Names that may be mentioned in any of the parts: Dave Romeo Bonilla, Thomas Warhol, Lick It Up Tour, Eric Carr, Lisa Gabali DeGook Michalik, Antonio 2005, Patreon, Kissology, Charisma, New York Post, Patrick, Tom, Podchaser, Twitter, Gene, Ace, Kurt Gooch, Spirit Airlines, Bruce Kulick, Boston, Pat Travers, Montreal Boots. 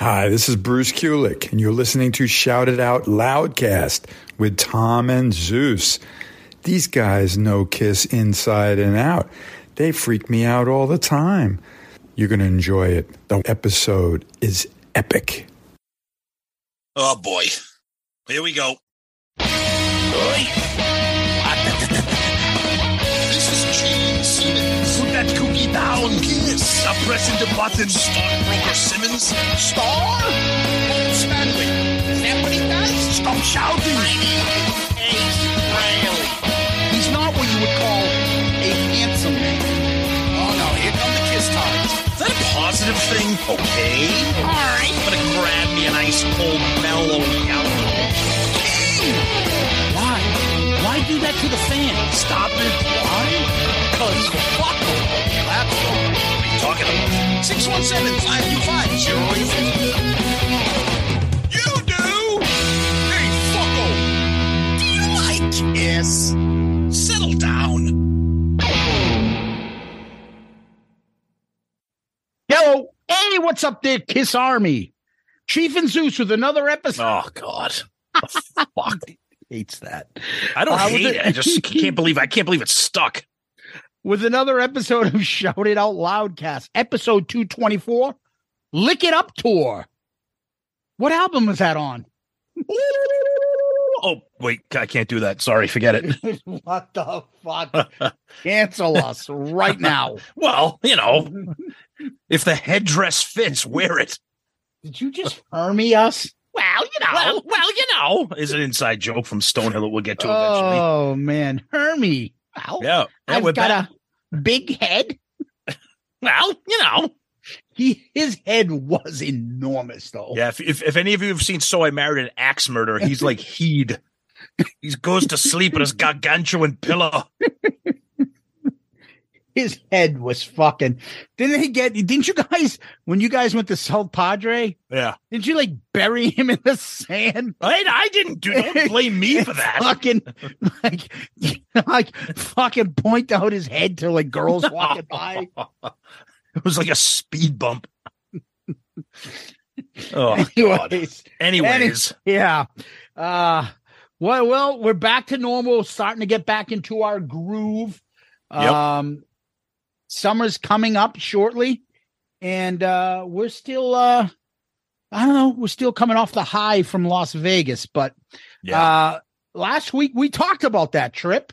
Hi, this is Bruce Kulick, and you're listening to Shout It Out Loudcast with Tom and Zeus. These guys know KISS inside and out. They freak me out all the time. You're going to enjoy it. The episode is epic. Oh, boy. Here we go. This is Gene Simmons. Put that cookie down. Kiss. I'm pressing the button. Starbreaker Simmons. Star? Old Stanley. Is that what he does? Stop shouting. My name is Ace. He's not what you would call a handsome man. Oh, no. Here come the kiss times. Is that a positive thing? Okay. All right. I'm going to grab me an ice cold mellow yellow. Why do that to the fan? Stop it. Why? Because fuck them. That's what we're talking about. 617-525-0850. You do? Hey, fucko. Do you like KISS? Settle down. Yo. Hey, what's up there, KISS Army? Chief and Zeus with another episode. Oh, God. Fuck. Hates that. I don't hate it. I just can't believe it's stuck. With another episode of Shout It Out Loudcast, episode 224, Lick It Up Tour. What album was that on? Oh, wait, I can't do that. Sorry, forget it. What the fuck? Cancel us right now. Well, you know, if the headdress fits, wear it. Did you just Hermie us? Well, you know. Well, you know. Is an inside joke from Stonehill that we'll get to eventually. Oh, man. Hermie. Well, yeah, I've got a big head. Well, you know. His head was enormous, though. Yeah, if any of you have seen So I Married an Axe Murderer, he's like Heed. He goes to sleep in his gargantuan pillow. His head was fucking. Didn't you guys, when you guys went to Sault Padre? Yeah. Didn't you like bury him in the sand? I didn't do. Don't blame me for that. Fucking like fucking point out his head to like girls walking by. It was like a speed bump. Oh, Anyways. Yeah. Well, we're back to normal. Starting to get back into our groove. Yep. Summer's coming up shortly, and we're still, I don't know, we're still coming off the high from Las Vegas, but yeah. Last week we talked about that trip,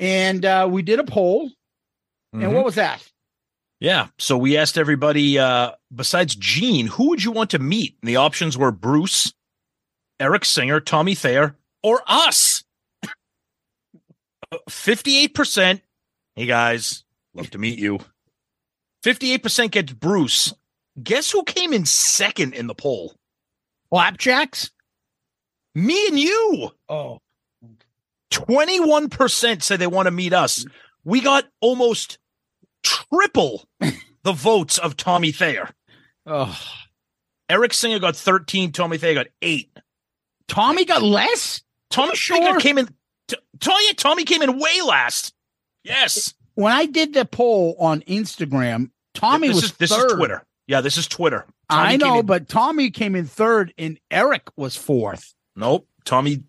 and we did a poll, and what was that? Yeah, so we asked everybody, besides Gene, who would you want to meet? And the options were Bruce, Eric Singer, Tommy Thayer, or us. 58%. Hey, guys. Love to meet you. 58% gets Bruce. Guess who came in second in the poll? Flapjacks? Me and you. Oh. 21% said they want to meet us. We got almost triple the votes of Tommy Thayer. Oh. Eric Singer got 13. Tommy Thayer got 8. Tommy got less? Tommy Thayer came in. Tommy came in way last. Yes. When I did the poll on Instagram, Tommy was third. This is Twitter. Yeah, this is Twitter. I know, but Tommy came in third, and Eric was fourth. Nope. Tommy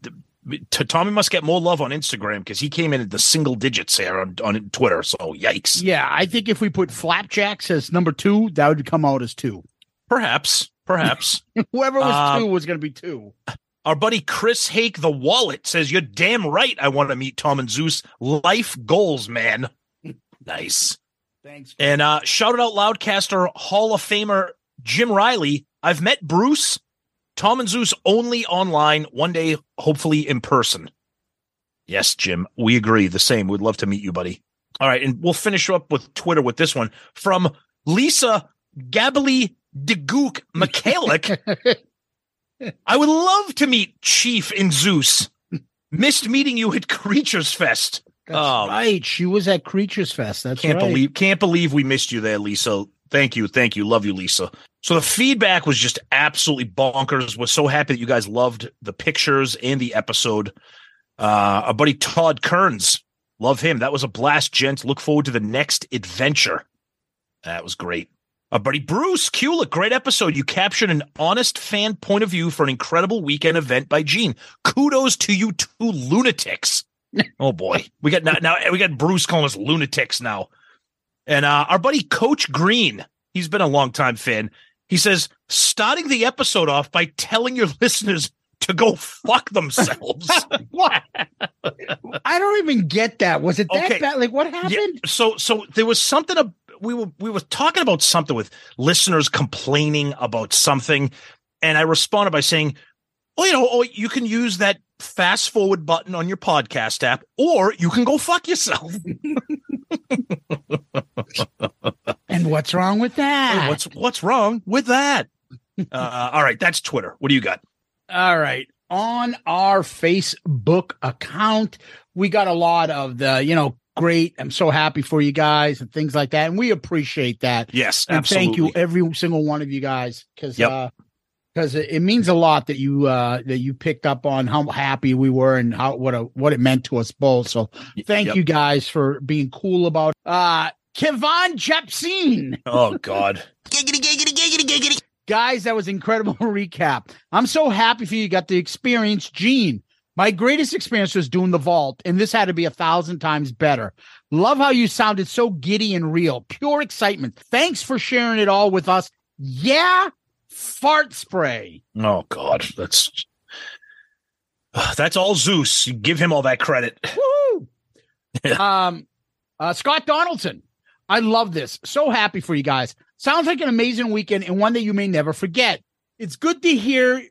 must get more love on Instagram because he came in at the single digits there on Twitter, so yikes. Yeah, I think if we put Flapjacks as number 2, that would come out as 2. Perhaps. Whoever was 2 was going to be 2. Our buddy Chris Hake, the wallet, says, you're damn right I want to meet Tom and Zeus. Life goals, man. Nice. Thanks. And Shout It Out Loudcaster Hall of Famer Jim Riley. I've met Bruce, Tom and Zeus only online, one day, hopefully in person. Yes, Jim, we agree. The same. We'd love to meet you, buddy. All right, and we'll finish up with Twitter with this one. From Lisa Gabali DeGook Michalik. I would love to meet Chief and Zeus. Missed meeting you at Creatures Fest. That's right. She was at Creatures Fest. That's right. Can't believe we missed you there, Lisa. Thank you. Love you, Lisa. So the feedback was just absolutely bonkers. We're so happy that you guys loved the pictures and the episode. Our buddy Todd Kearns. Love him. That was a blast, gents. Look forward to the next adventure. That was great. Our buddy Bruce Kulick, great episode. You captured an honest fan point of view for an incredible weekend event by Gene. Kudos to you two lunatics. Oh boy, we got now we got Bruce calling us lunatics now. And our buddy Coach Green, he's been a longtime fan. He says, starting the episode off by telling your listeners to go fuck themselves. What? I don't even get that. Was it that bad? Like, what happened? Yeah, so there was something. We were talking about something with listeners complaining about something, and I responded by saying, you can use that fast forward button on your podcast app, or you can go fuck yourself. And what's wrong with that? Hey, what's wrong with that? All right, that's Twitter. What do you got? All right. On our Facebook account, we got a lot of the, great. I'm so happy for you guys and things like that. And we appreciate that. Yes, and absolutely. Thank you, every single one of you guys, because it means a lot that you picked up on how happy we were and what it meant to us both. So thank you guys for being cool about it. Kevon Jepsine. Oh, God. Giggity, giggity, giggity, giggity. Guys, that was incredible recap. I'm so happy for you. Got the experience, Gene. My greatest experience was doing the vault, and this had to be 1,000 times better. Love how you sounded so giddy and real. Pure excitement. Thanks for sharing it all with us. Yeah, fart spray. Oh, God. That's all Zeus. You give him all that credit. Woo! Scott Donaldson. I love this. So happy for you guys. Sounds like an amazing weekend and one that you may never forget. It's good to hear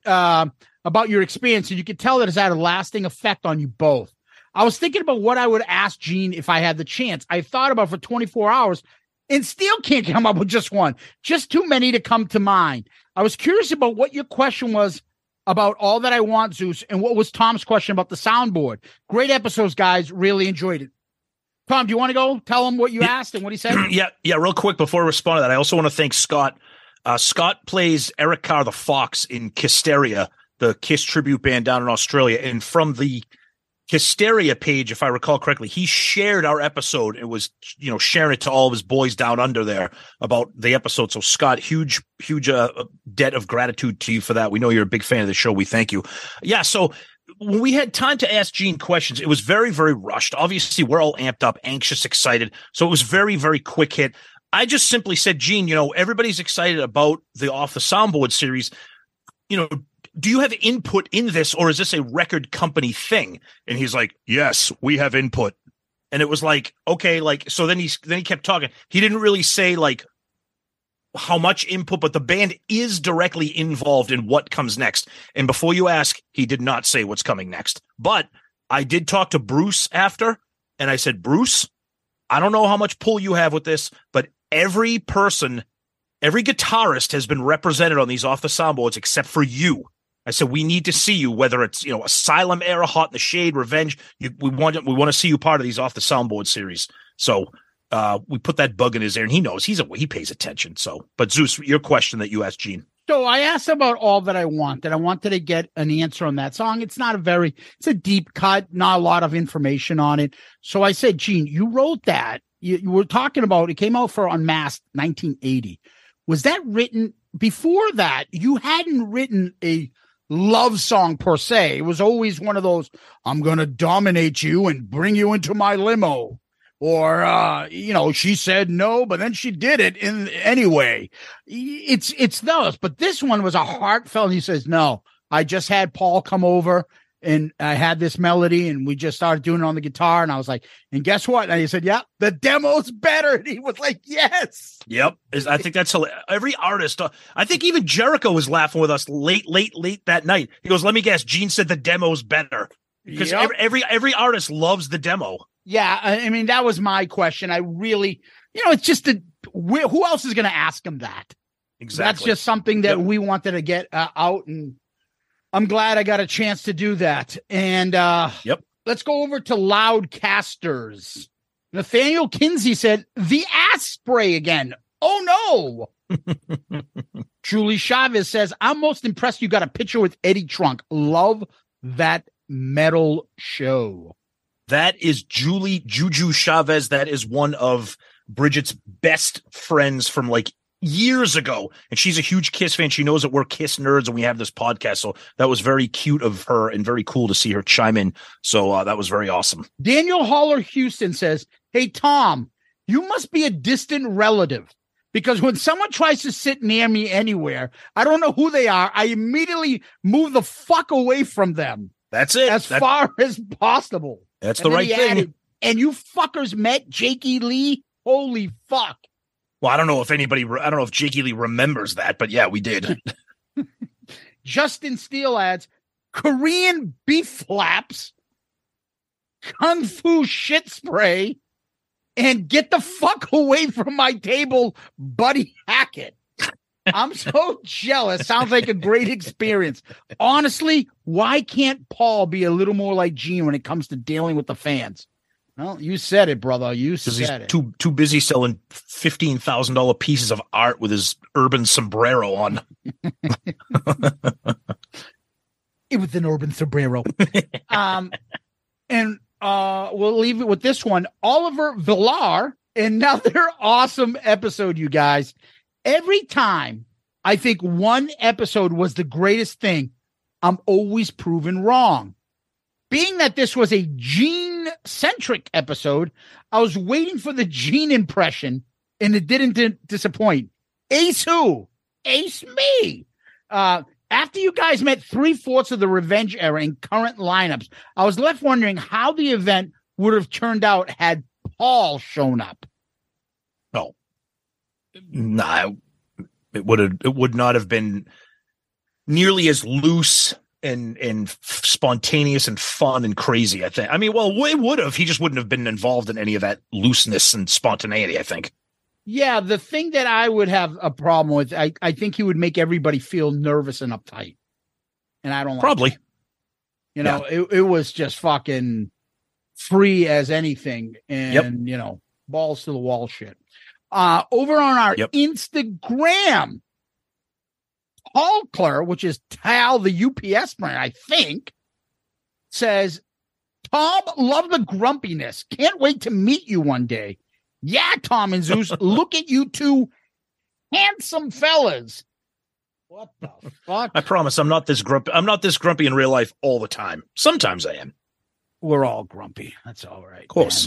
about your experience, and you can tell that it's had a lasting effect on you both. I was thinking about what I would ask Gene if I had the chance. I thought about it for 24 hours and still can't come up with just one. Just too many to come to mind. I was curious about what your question was about All That I Want, Zeus, and what was Tom's question about the soundboard. Great episodes, guys. Really enjoyed it. Tom, do you want to go tell him what you asked and what he said? Yeah, real quick before I respond to that, I also want to thank Scott. Scott plays Eric Carr, the Fox, in Kisteria, the KISS tribute band down in Australia. And from the Kisteria page, if I recall correctly, he shared our episode. It was, sharing it to all of his boys down under there about the episode. So, Scott, huge debt of gratitude to you for that. We know you're a big fan of the show. We thank you. Yeah, so when we had time to ask Gene questions, it was very, very rushed. Obviously, we're all amped up, anxious, excited. So it was very, very quick hit. I just simply said, Gene, everybody's excited about the Off the Soundboard series. Do you have input in this, or is this a record company thing? And he's like, yes, we have input. And it was like, okay, so then he kept talking. He didn't really say how much input, but the band is directly involved in what comes next. And before you ask, he did not say what's coming next. But I did talk to Bruce after, and I said, Bruce, I don't know how much pull you have with this, but every guitarist has been represented on these Off the Soundboards except for you. I said, we need to see you, whether it's, Asylum era, Hot in the Shade, Revenge. We want to see you part of these Off the Soundboard series. So we put that bug in his ear, and he knows. He pays attention. So, but Zeus, your question that you asked Gene. So I asked about All That I Want, and I wanted to get an answer on that song. It's not it's a deep cut, not a lot of information on it. So I said, Gene, you wrote that. You were talking about, it came out for Unmasked 1980. Was that written before that? You hadn't written a love song per se. It was always one of those, I'm going to dominate you and bring you into my limo. Or, she said no, but then she did it anyway. It's those. But this one was a heartfelt. He says, no, I just had Paul come over and I had this melody and we just started doing it on the guitar. And I was like, and guess what? And he said, yeah, the demo's better. And he was like, yes. Yep. I think that's every artist. I think even Jericho was laughing with us late that night. He goes, let me guess. Gene said the demo's better because every artist loves the demo. Yeah. I mean, that was my question. I really, it's just who else is going to ask him that? Exactly. That's just something that we wanted to get out, and I'm glad I got a chance to do that. And let's go over to Loudcasters. Nathaniel Kinsey said, the ass spray again. Oh, no. Julie Chavez says, I'm most impressed you got a picture with Eddie Trunk. Love that metal show. That is Julie Juju Chavez. That is one of Bridget's best friends from years ago, and she's a huge KISS fan. She knows that we're KISS nerds and we have this podcast, so that was very cute of her and very cool to see her chime in. So that was very awesome. Daniel Haller Houston says, hey, Tom, you must be a distant relative, because when someone tries to sit near me anywhere, I don't know who they are, I immediately move the fuck away from them. That's it. As far as possible. That's the right thing. Added, and you fuckers met Jakey Lee? Holy fuck. Well, I don't know if anybody, I don't know if Jakey Lee remembers that, but yeah, we did. Justin Steele adds, Korean beef flaps, Kung Fu shit spray, and get the fuck away from my table, Buddy Hackett. I'm so jealous. Sounds like a great experience. Honestly, why can't Paul be a little more like Gene when it comes to dealing with the fans? Well, you said it, brother. You said he's it. Too busy selling $15,000 pieces of art with his urban sombrero on. It was an urban sombrero. We'll leave it with this one. Oliver Villar, another awesome episode, you guys. Every time I think one episode was the greatest thing, I'm always proven wrong. Being that this was a Gene-centric episode, I was waiting for the Gene impression, and it didn't disappoint. Ace who? Ace me. After you guys met 3/4 of the Revenge era in current lineups, I was left wondering how the event would have turned out had Paul shown up. Oh. No, it would not have been nearly as loose and spontaneous and fun and crazy, I think. I mean, well, it would have. He just wouldn't have been involved in any of that looseness and spontaneity, I think. Yeah, the thing that I would have a problem with, I think he would make everybody feel nervous and uptight. And I don't like probably that. You know, yeah. It was just fucking free as anything. And, you know, balls to the wall shit. Over on our Instagram, Talkler, which is Tal, the UPS brand, I think, says, Tom, love the grumpiness. Can't wait to meet you one day. Yeah, Tom and Zeus, look at you two handsome fellas. What the fuck? I promise I'm not this grumpy. I'm not this grumpy in real life all the time. Sometimes I am. We're all grumpy. That's all right. Of course.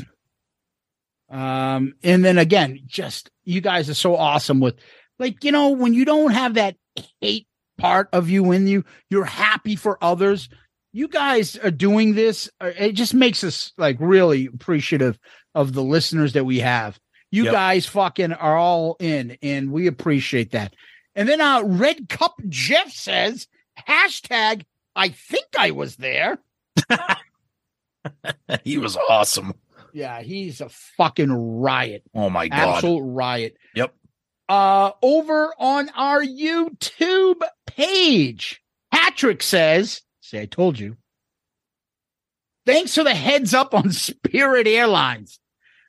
Man. And then again, just you guys are so awesome with, like, you know, when you don't have that hate part of you in you, you're happy for others. You guys are doing this. It just makes us like really appreciative of the listeners that we have. You guys fucking are all in, and we appreciate that. And then Red Cup Jeff says, hashtag, I think I was there. He was awesome. Yeah, he's a fucking riot. Oh, my God. Absolute riot. Yep. Over on our YouTube page, Patrick says, I told you. Thanks for the heads up on Spirit Airlines.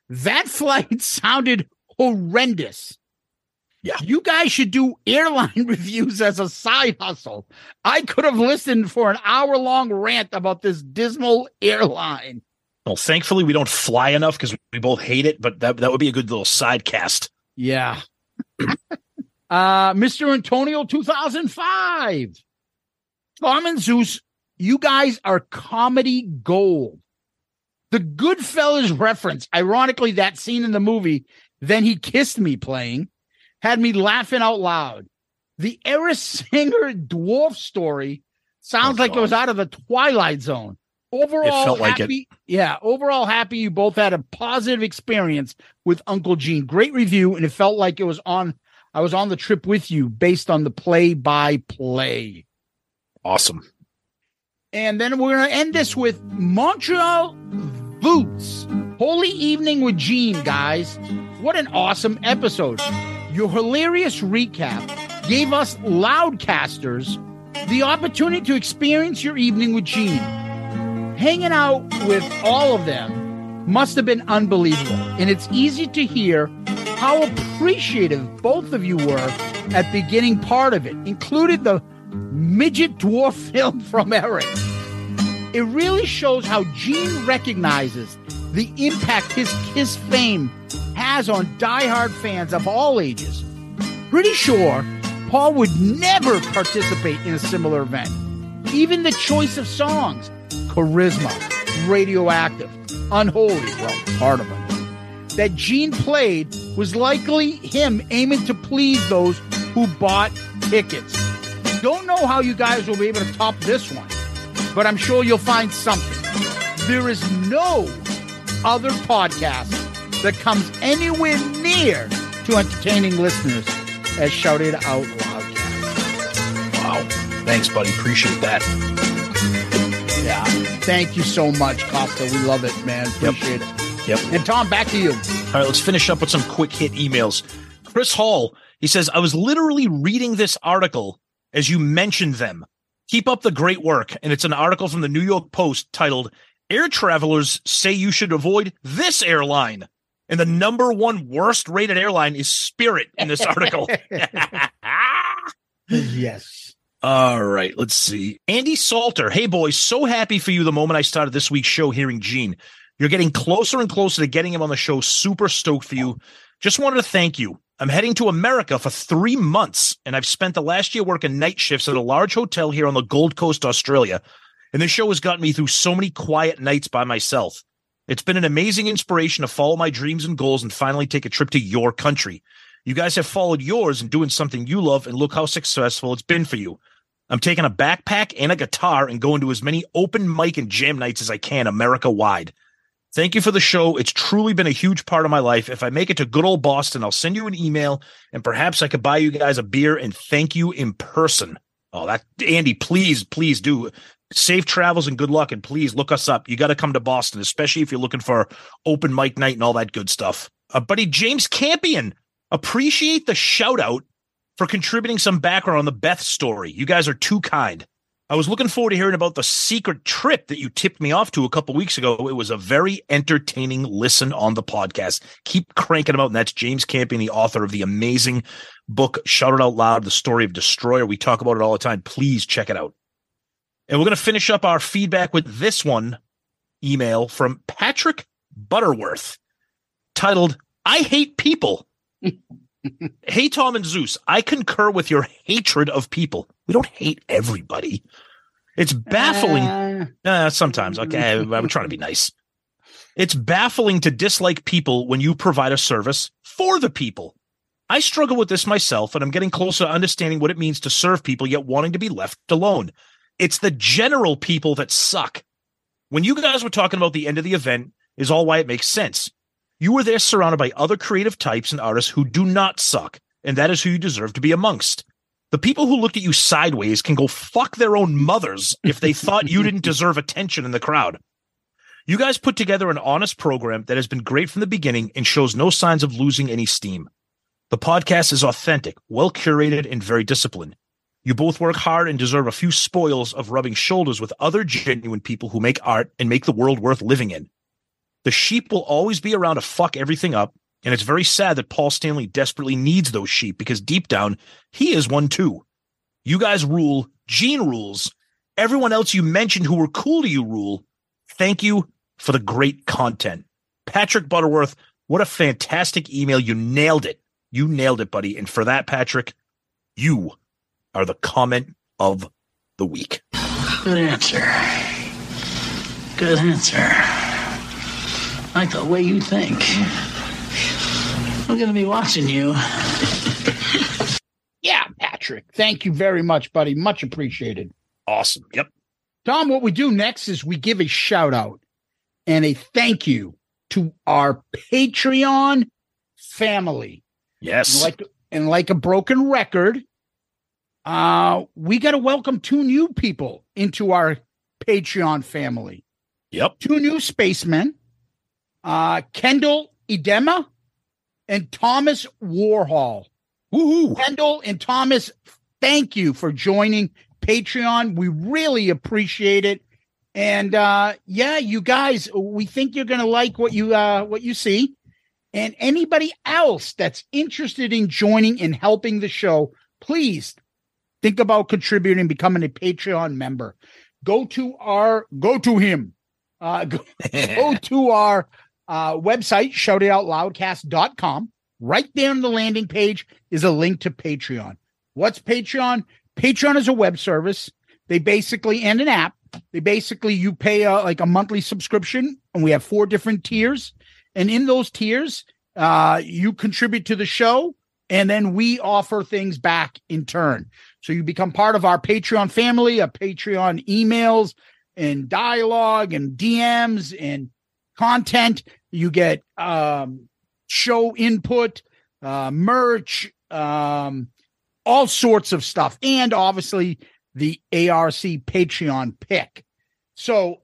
That flight sounded horrendous. Yeah. You guys should do airline reviews as a side hustle. I could have listened for an hour-long rant about this dismal airline. Well, thankfully, we don't fly enough because we both hate it, but that would be a good little side cast. Yeah. Mr. Antonio 2005. Tom and Zeus, you guys are comedy gold. The Goodfellas reference, ironically, that scene in the movie, Then He Kissed Me playing, had me laughing out loud. The Eric Singer dwarf story sounds like it was out of the Twilight Zone. Overall, it felt happy, like it. Yeah, overall happy you both had a positive experience with Uncle Gene. Great review, and it felt like I was on the trip with you based on the play-by-play. Awesome. And then we're going to end this with Montreal Boots. Holy evening with Gene, guys. What an awesome episode. Your hilarious recap gave us Loudcasters the opportunity to experience your evening with Gene. Hanging out with all of them must have been unbelievable, and it's easy to hear how appreciative both of you were at the beginning part of it, included the midget dwarf film from Eric. It really shows how Gene recognizes the impact his KISS fame has on diehard fans of all ages. pretty sure Paul would never participate in a similar event. Even the choice of songs, Charisma, Radioactive, Unholy, well, part of it, that Gene played was likely him aiming to please those who bought tickets. Don't know how you guys will be able to top this one, but I'm sure you'll find something. There is no other podcast that comes anywhere near to entertaining listeners as Shout It Out Loudcast. Wow. Thanks, buddy. Appreciate that. Yeah. Thank you so much, Costa. We love it, man. Appreciate it. Yep. And Tom, back to you. All right, let's finish up with some quick hit emails. Chris Hall, he says, I was literally reading this article as you mentioned them. Keep up the great work. And it's an article from the New York Post titled, Air Travelers Say You Should Avoid This Airline. And the number one worst rated airline is Spirit in this article. Yes. All right. Let's see. Andy Salter. Hey, boys. So happy for you the moment I started this week's show hearing Gene. You're getting closer and closer to getting him on the show. Super stoked for you. Just wanted to thank you. I'm heading to America for 3 months, and I've spent the last year working night shifts at a large hotel here on the Gold Coast, Australia. And this show has gotten me through so many quiet nights by myself. It's been an amazing inspiration to follow my dreams and goals and finally take a trip to your country. You guys have followed yours and doing something you love, and look how successful it's been for you. I'm taking a backpack and a guitar and going to as many open mic and jam nights as I can America-wide. Thank you for the show. It's truly been a huge part of my life. If I make it to good old Boston, I'll send you an email, and perhaps I could buy you guys a beer and thank you in person. Oh, that Andy, please, please do. Safe travels and good luck, and please look us up. You got to come to Boston, especially if you're looking for open mic night and all that good stuff. Buddy James Campion, appreciate the shout out for contributing some background on the Beth story. You guys are too kind. I was looking forward to hearing about the secret trip that you tipped me off to a couple weeks ago. It was a very entertaining listen on the podcast. Keep cranking them out. And that's James Campion, the author of the amazing book, Shout It Out Loud, The Story of Destroyer. We talk about it all the time. Please check it out. And we're going to finish up our feedback with this one email from Patrick Butterworth titled, I Hate People. Hey, Tom and Zeus, I concur with your hatred of people. We don't hate everybody. It's baffling. Sometimes. Okay, I'm trying to be nice. It's baffling to dislike people when you provide a service for the people. I struggle with this myself, and I'm getting closer to understanding what it means to serve people, yet wanting to be left alone. It's the general people that suck. When you guys were talking about the end of the event is all why it makes sense. You were there surrounded by other creative types and artists who do not suck, and that is who you deserve to be amongst. The people who looked at you sideways can go fuck their own mothers if they thought you didn't deserve attention in the crowd. You guys put together an honest program that has been great from the beginning and shows no signs of losing any steam. The podcast is authentic, well curated, and very disciplined. You both work hard and deserve a few spoils of rubbing shoulders with other genuine people who make art and make the world worth living in. The sheep will always be around to fuck everything up, and it's very sad that Paul Stanley desperately needs those sheep because deep down, he is one too. You guys rule, Gene rules, everyone else you mentioned who were cool to you rule. Thank you for the great content. Patrick Butterworth, what a fantastic email. You nailed it. You nailed it, buddy. And for that, Patrick, you are the comment of the week. Good answer. Good answer. I like the way you think. I'm going to be watching you. Yeah, Patrick. Thank you very much, buddy. Much appreciated. Awesome. Yep. Tom, what we do next is we give a shout out and a thank you to our Patreon family. Yes. And like a broken record, we got to welcome 2 new people into our Patreon family. Yep. 2 new spacemen. Kendall Edema and Thomas Warhol. Woohoo. Kendall and Thomas, thank you for joining Patreon. We really appreciate it. And yeah, you guys, we think you're going to like what you see. And anybody else that's interested in joining and helping the show, please think about contributing, becoming a Patreon member. Go to our website, shoutitoutloudcast.com. Right there on the landing page is a link to Patreon. What's Patreon? Patreon is a web service. They basically, and an app, they basically, you pay like a monthly subscription, and we have four different tiers. And in those tiers, you contribute to the show, and then we offer things back in turn. So you become part of our Patreon family, our Patreon emails and dialogue and DMs and content. You get show input, merch, all sorts of stuff. And obviously the ARC Patreon pick. So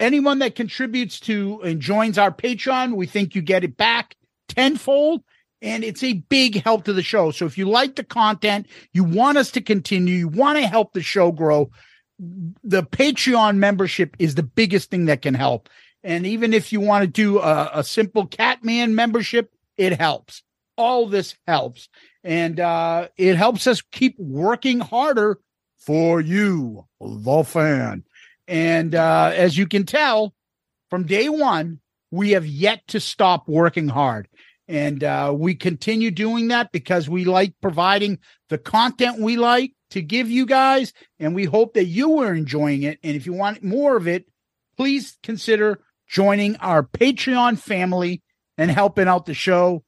anyone that contributes to and joins our Patreon, we think you get it back tenfold. And it's a big help to the show. So if you like the content, you want us to continue, you want to help the show grow, the Patreon membership is the biggest thing that can help. And even if you want to do a simple Catman membership, it helps. All this helps. And it helps us keep working harder for you, the fan. And as you can tell, from day one, we have yet to stop working hard. And we continue doing that because we like providing the content we like to give you guys. And we hope that you are enjoying it. And if you want more of it, please consider joining our Patreon family and helping out the show.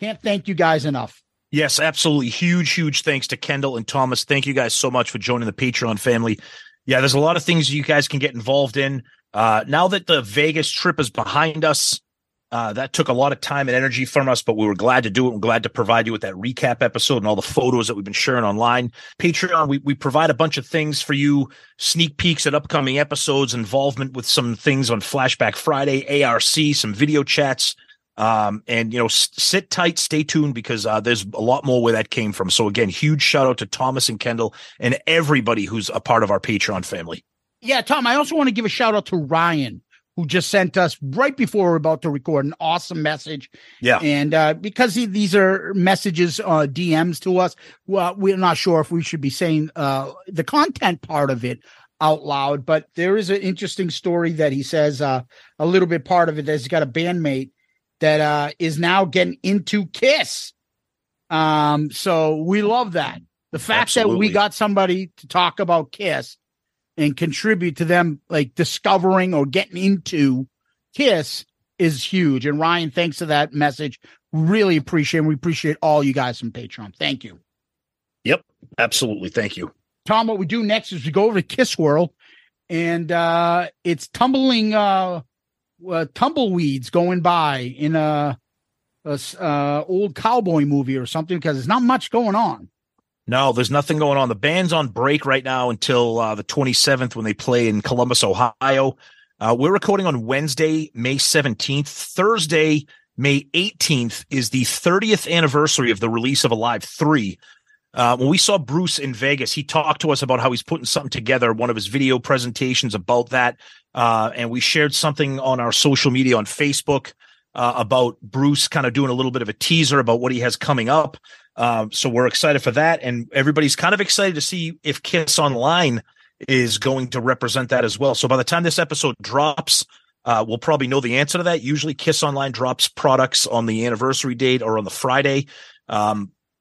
Can't thank you guys enough. Yes, absolutely. Huge, huge thanks to Kendall and Thomas. Thank you guys so much for joining the Patreon family. Yeah, there's a lot of things you guys can get involved in. Now that the Vegas trip is behind us, that took a lot of time and energy from us, but we were glad to do it. We're glad to provide you with that recap episode and all the photos that we've been sharing online. Patreon, we provide a bunch of things for you, sneak peeks at upcoming episodes, involvement with some things on Flashback Friday, ARC, some video chats. And, you know, sit tight, stay tuned, because there's a lot more where that came from. So, again, huge shout out to Thomas and Kendall and everybody who's a part of our Patreon family. Yeah, Tom, I also want to give a shout out to Ryan, who just sent us right before we're about to record an awesome message. Yeah. And because these are messages, DMs to us, well, we're not sure if we should be saying the content part of it out loud, but there is an interesting story that he says a little bit part of it, that he's got a bandmate that is now getting into KISS. So we love that. The fact Absolutely. That we got somebody to talk about KISS and contribute to them like discovering or getting into KISS is huge. And Ryan, thanks for that message. Really appreciate it. We appreciate all you guys from Patreon. Thank you. Yep, absolutely. Thank you. Tom, what we do next is we go over to KISS World, and it's tumbling tumbleweeds going by in a old cowboy movie or something, because there's not much going on. No, there's nothing going on. The band's on break right now until the 27th, when they play in Columbus, Ohio. We're recording on Wednesday, May 17th. Thursday, May 18th is the 30th anniversary of the release of Alive 3. When we saw Bruce in Vegas, he talked to us about how he's putting something together, one of his video presentations about that. And we shared something on our social media on Facebook about Bruce kind of doing a little bit of a teaser about what he has coming up. So we're excited for that, and everybody's kind of excited to see if KISS Online is going to represent that as well. So by the time this episode drops, we'll probably know the answer to that. Usually KISS Online drops products on the anniversary date or on the Friday.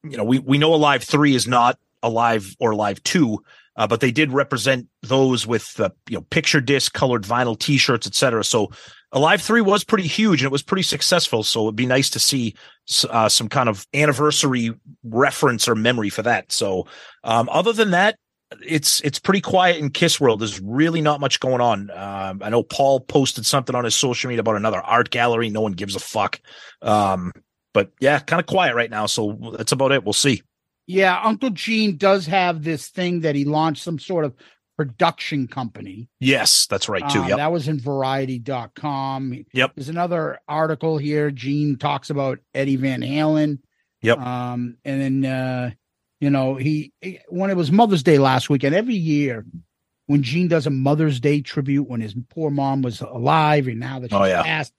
You know, we know Alive 3 is not Alive or Alive 2, but they did represent those with you know, picture disc, colored vinyl, T-shirts, etc. So Alive 3 was pretty huge, and it was pretty successful, so it'd be nice to see some kind of anniversary reference or memory for that. So other than that, it's pretty quiet in KISS World. There's really not much going on. I know Paul posted something on his social media about another art gallery. No one gives a fuck. But, yeah, kind of quiet right now, so that's about it. We'll see. Yeah, Uncle Gene does have this thing that he launched, some sort of production company. Yes, that's right too. Yep. That was in variety.com. Yep. There's another article here. Gene talks about Eddie Van Halen. Yep. And then you know, he when it was Mother's Day last weekend, every year when Gene does a Mother's Day tribute when his poor mom was alive and now that she's passed,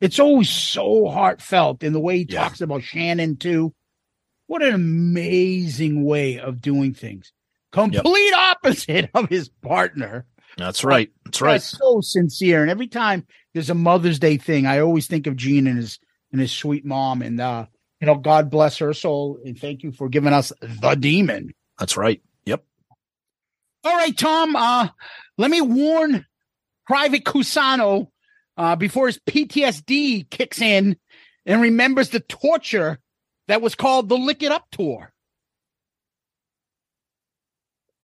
it's always so heartfelt in the way he talks about Shannon too. What an amazing way of doing things. Complete opposite of his partner. That's right. That's right. So sincere. And every time there's a Mother's Day thing, I always think of Gene and his sweet mom. And you know, God bless her soul, and thank you for giving us the demon. That's right. Yep. All right, Tom, let me warn Private Cusano before his PTSD kicks in and remembers the torture that was called the Lick It Up Tour.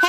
Hey,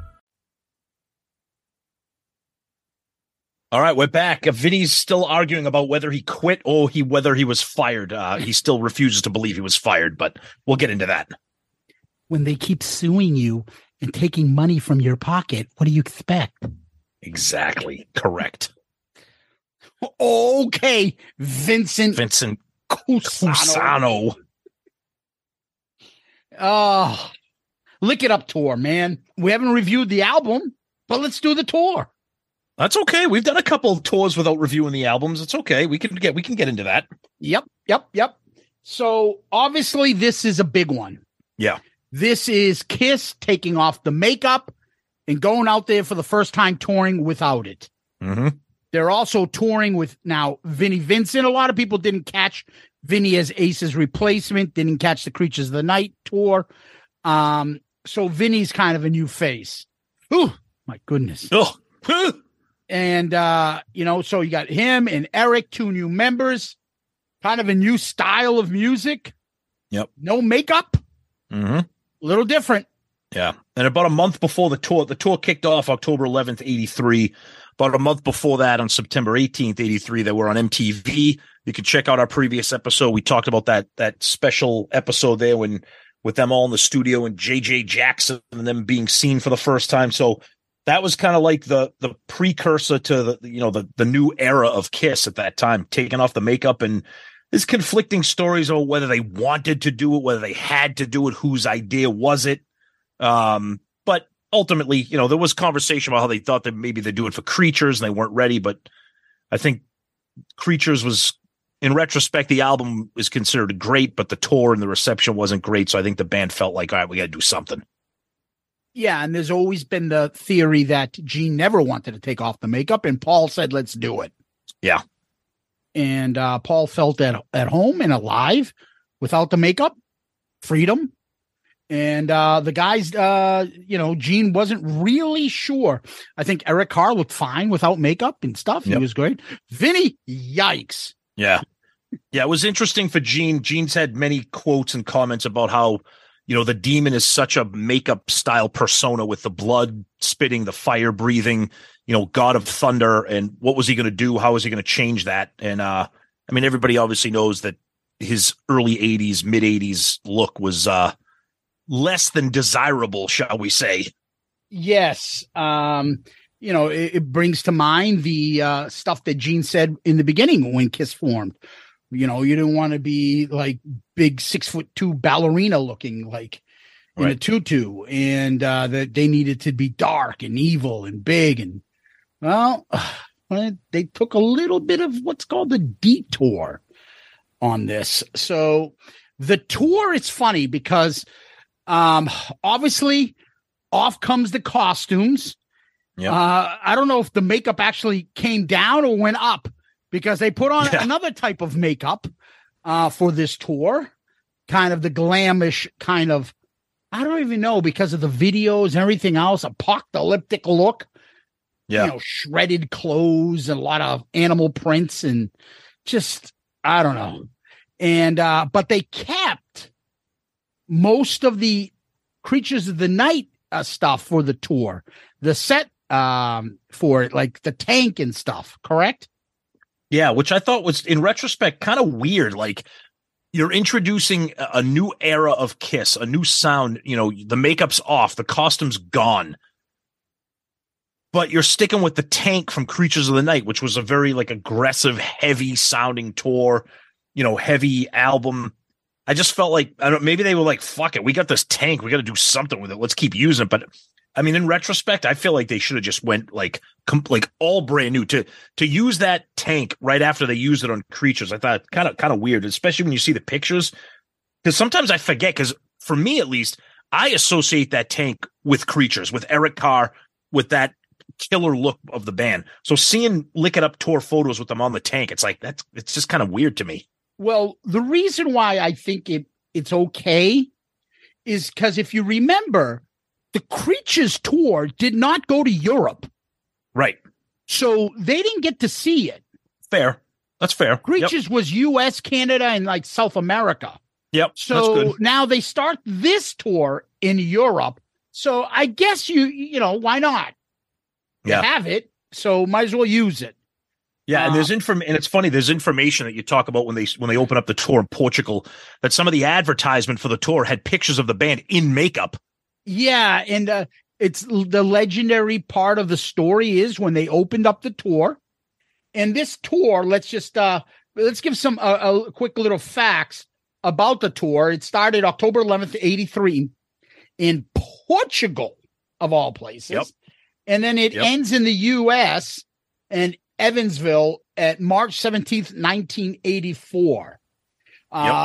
All right, we're back. Vinny's still arguing about whether he quit or whether he was fired. He still refuses to believe he was fired, but we'll get into that. When they keep suing you and taking money from your pocket, what do you expect? Exactly. Correct. Okay, Vincent Cusano. Oh, Lick It Up Tour, man. We haven't reviewed the album, but let's do the tour. That's okay. We've done a couple of tours without reviewing the albums. It's okay. We can get into that. Yep. So obviously this is a big one. Yeah. This is KISS taking off the makeup and going out there for the first time touring without it. Mm-hmm. They're also touring with now Vinnie Vincent. A lot of people didn't catch Vinnie as Ace's replacement, didn't catch the Creatures of the Night tour. So Vinnie's kind of a new face. Oh, my goodness. Oh. And, so you got him and Eric, 2 new members, kind of a new style of music. Yep. No makeup. Mm-hmm. A little different. Yeah. And about a month before the tour kicked off October 11th, 83. About a month before that, on September 18th, 83, they were on MTV. You can check out our previous episode. We talked about that special episode there with them all in the studio and JJ Jackson and them being seen for the first time. So that was kind of like the precursor to the new era of KISS at that time, taking off the makeup, and there's conflicting stories on whether they wanted to do it, whether they had to do it, whose idea was it. But ultimately, there was conversation about how they thought that maybe they'd do it for Creatures and they weren't ready. But I think Creatures was, in retrospect, the album is considered great, but the tour and the reception wasn't great. So I think the band felt like, all right, we got to do something. Yeah, and there's always been the theory that Gene never wanted to take off the makeup, and Paul said, let's do it. Yeah. And Paul felt at home and alive without the makeup, freedom. And the guys, Gene wasn't really sure. I think Eric Carr looked fine without makeup and stuff. Yep. He was great. Vinny, yikes. Yeah. Yeah, it was interesting for Gene. Gene's had many quotes and comments about how you know, the demon is such a makeup style persona with the blood spitting, the fire breathing, you know, God of Thunder. And what was he going to do? How was he going to change that? And I mean, everybody obviously knows that his early 80s, mid 80s look was less than desirable, shall we say. Yes. You know, it brings to mind the stuff that Gene said in the beginning when KISS formed. You know, you didn't want to be like big 6'2" ballerina looking like in a tutu, and that they needed to be dark and evil and big. And well, they took a little bit of what's called a detour on this. So the tour, it's funny because obviously off comes the costumes. Yep. I don't know if the makeup actually came down or went up, because they put on another type of makeup for this tour, kind of the glamish kind of, I don't even know, because of the videos and everything else, apocalyptic look, you know, shredded clothes and a lot of animal prints and just, I don't know. And, but they kept most of the Creatures of the Night stuff for the tour, the set for it, like the tank and stuff, correct? Yeah, which I thought was, in retrospect, kind of weird. Like, you're introducing a new era of KISS, a new sound. You know, the makeup's off, the costume's gone, but you're sticking with the tank from Creatures of the Night, which was a very like aggressive, heavy sounding tour. You know, heavy album. I just felt like, I don't. Maybe they were like, "Fuck it, we got this tank. We got to do something with it. Let's keep using it." But I mean, in retrospect, I feel like they should have just went like all brand new to use that tank right after they used it on Creatures. I thought kind of weird, especially when you see the pictures, because sometimes I forget. Because for me, at least, I associate that tank with Creatures, with Eric Carr, with that killer look of the band. So seeing Lick It Up Tour photos with them on the tank, it's like it's just kind of weird to me. Well, the reason why I think it's okay is because if you remember, the Creatures tour did not go to Europe. Right. So they didn't get to see it. Fair. That's fair. Creatures was US, Canada, and like South America. Yep. So now they start this tour in Europe. So I guess you know, why not? Yeah. They have it. So might as well use it. Yeah, and and it's funny, there's information that you talk about when they open up the tour in Portugal, that some of the advertisement for the tour had pictures of the band in makeup. Yeah, and it's the legendary part of the story is when they opened up the tour, and this tour, let's just let's give some a quick little facts about the tour. It started October 11th, 83 in Portugal, of all places, and then it ends in the U.S. and Evansville at March 17th, 1984.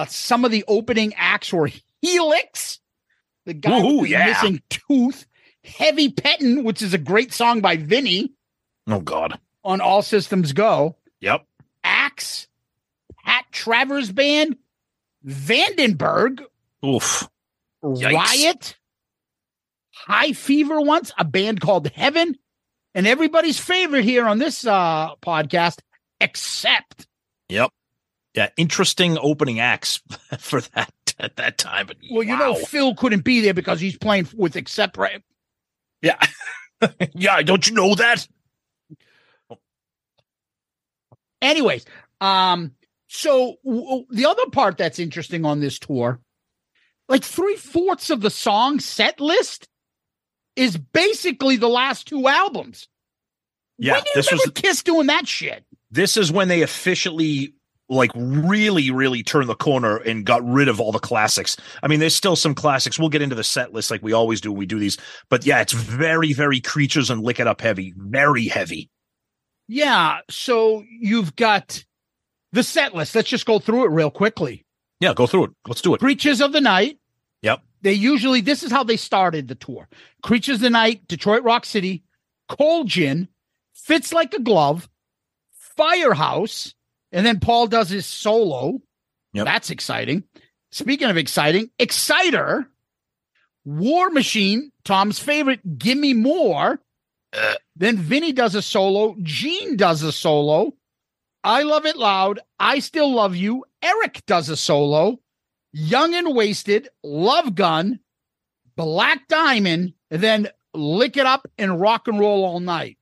Some of the opening acts were Helix, the guy with the missing tooth, Heavy Pettin', which is a great song by Vinny. Oh, God. On All Systems Go. Yep. Axe, Pat Travers Band, Vandenberg. Oof. Yikes. Riot, High Fever once, a band called Heaven, and everybody's favorite here on this podcast, Accept. Yep. Yeah, interesting opening acts for that at that time. But well, you know, Phil couldn't be there because he's playing with Accept, right? Yeah. Yeah, don't you know that? Anyways, so the other part that's interesting on this tour, like 3/4 of the song set list is basically the last two albums. Yeah, when do you remember KISS doing that shit? This is when they officially like really, really turned the corner and got rid of all the classics. I mean, there's still some classics. We'll get into the set list like we always do when we do these. But yeah, it's very, very Creatures and Lick It Up heavy. Very heavy. Yeah, so you've got the set list. Let's just go through it real quickly. Yeah, go through it. Let's do it. Creatures of the Night. Yep. This is how they started the tour. Creatures of the Night, Detroit Rock City, Cold Gin, Fits Like a Glove, Firehouse, and then Paul does his solo. Yep. That's exciting. Speaking of exciting, Exciter, War Machine, Tom's favorite, Gimme More. Then Vinny does a solo. Gene does a solo. I Love It Loud. I Still Love You. Eric does a solo. Young and Wasted, Love Gun, Black Diamond, and then Lick It Up and Rock and Roll All Night.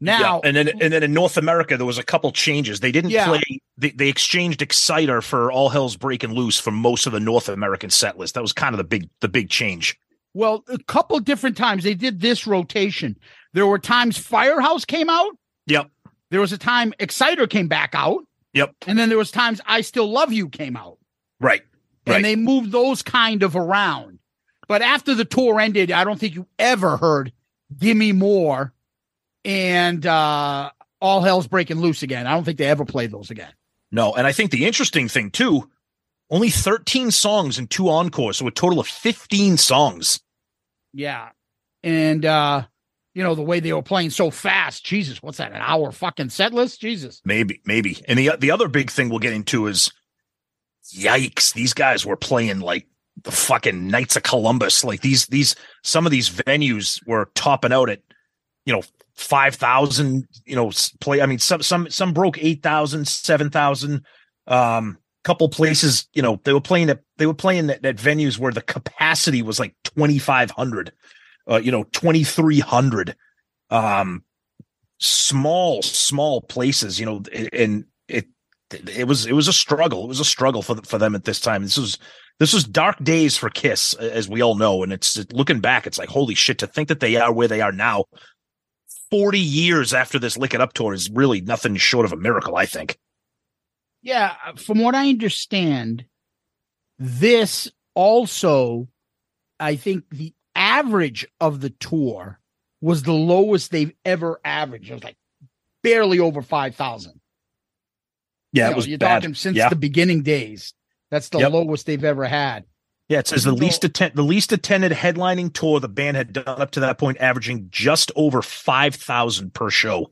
Now, yeah. and then in North America there was a couple changes. They didn't play. They exchanged Exciter for All Hell's Breaking Loose for most of the North American set list. That was kind of the big change. Well, a couple different times they did this rotation. There were times Firehouse came out. Yep. There was a time Exciter came back out. Yep. And then there was times I Still Love You came out. Right. Right. And they moved those kind of around. But after the tour ended, I don't think you ever heard Gimme More and All Hell's Breaking Loose again. I don't think they ever played those again. No, and I think the interesting thing, too, only 13 songs and 2 encores, so a total of 15 songs. Yeah, and, the way they were playing so fast, Jesus, what's that, an hour fucking set list? Jesus. Maybe. And the other big thing we'll get into is, yikes, these guys were playing like the fucking Knights of Columbus. Like these some of these venues were topping out at, 5,000, play. I mean, some broke 8,000, 7,000, couple places, they were playing at venues where the capacity was like 2,500, 2,300, small places, and it was a struggle. It was a struggle for them at this time. This was dark days for KISS, as we all know. And it's looking back, it's like, holy shit, to think that they are where they are now, 40 years after this Lick It Up tour is really nothing short of a miracle, I think. Yeah. From what I understand, this also, I think the average of the tour was the lowest they've ever averaged. It was like barely over 5,000. Yeah. It was bad. Since the beginning days. That's the lowest they've ever had. Yeah, it says the least attended headlining tour the band had done up to that point, averaging just over 5,000 per show.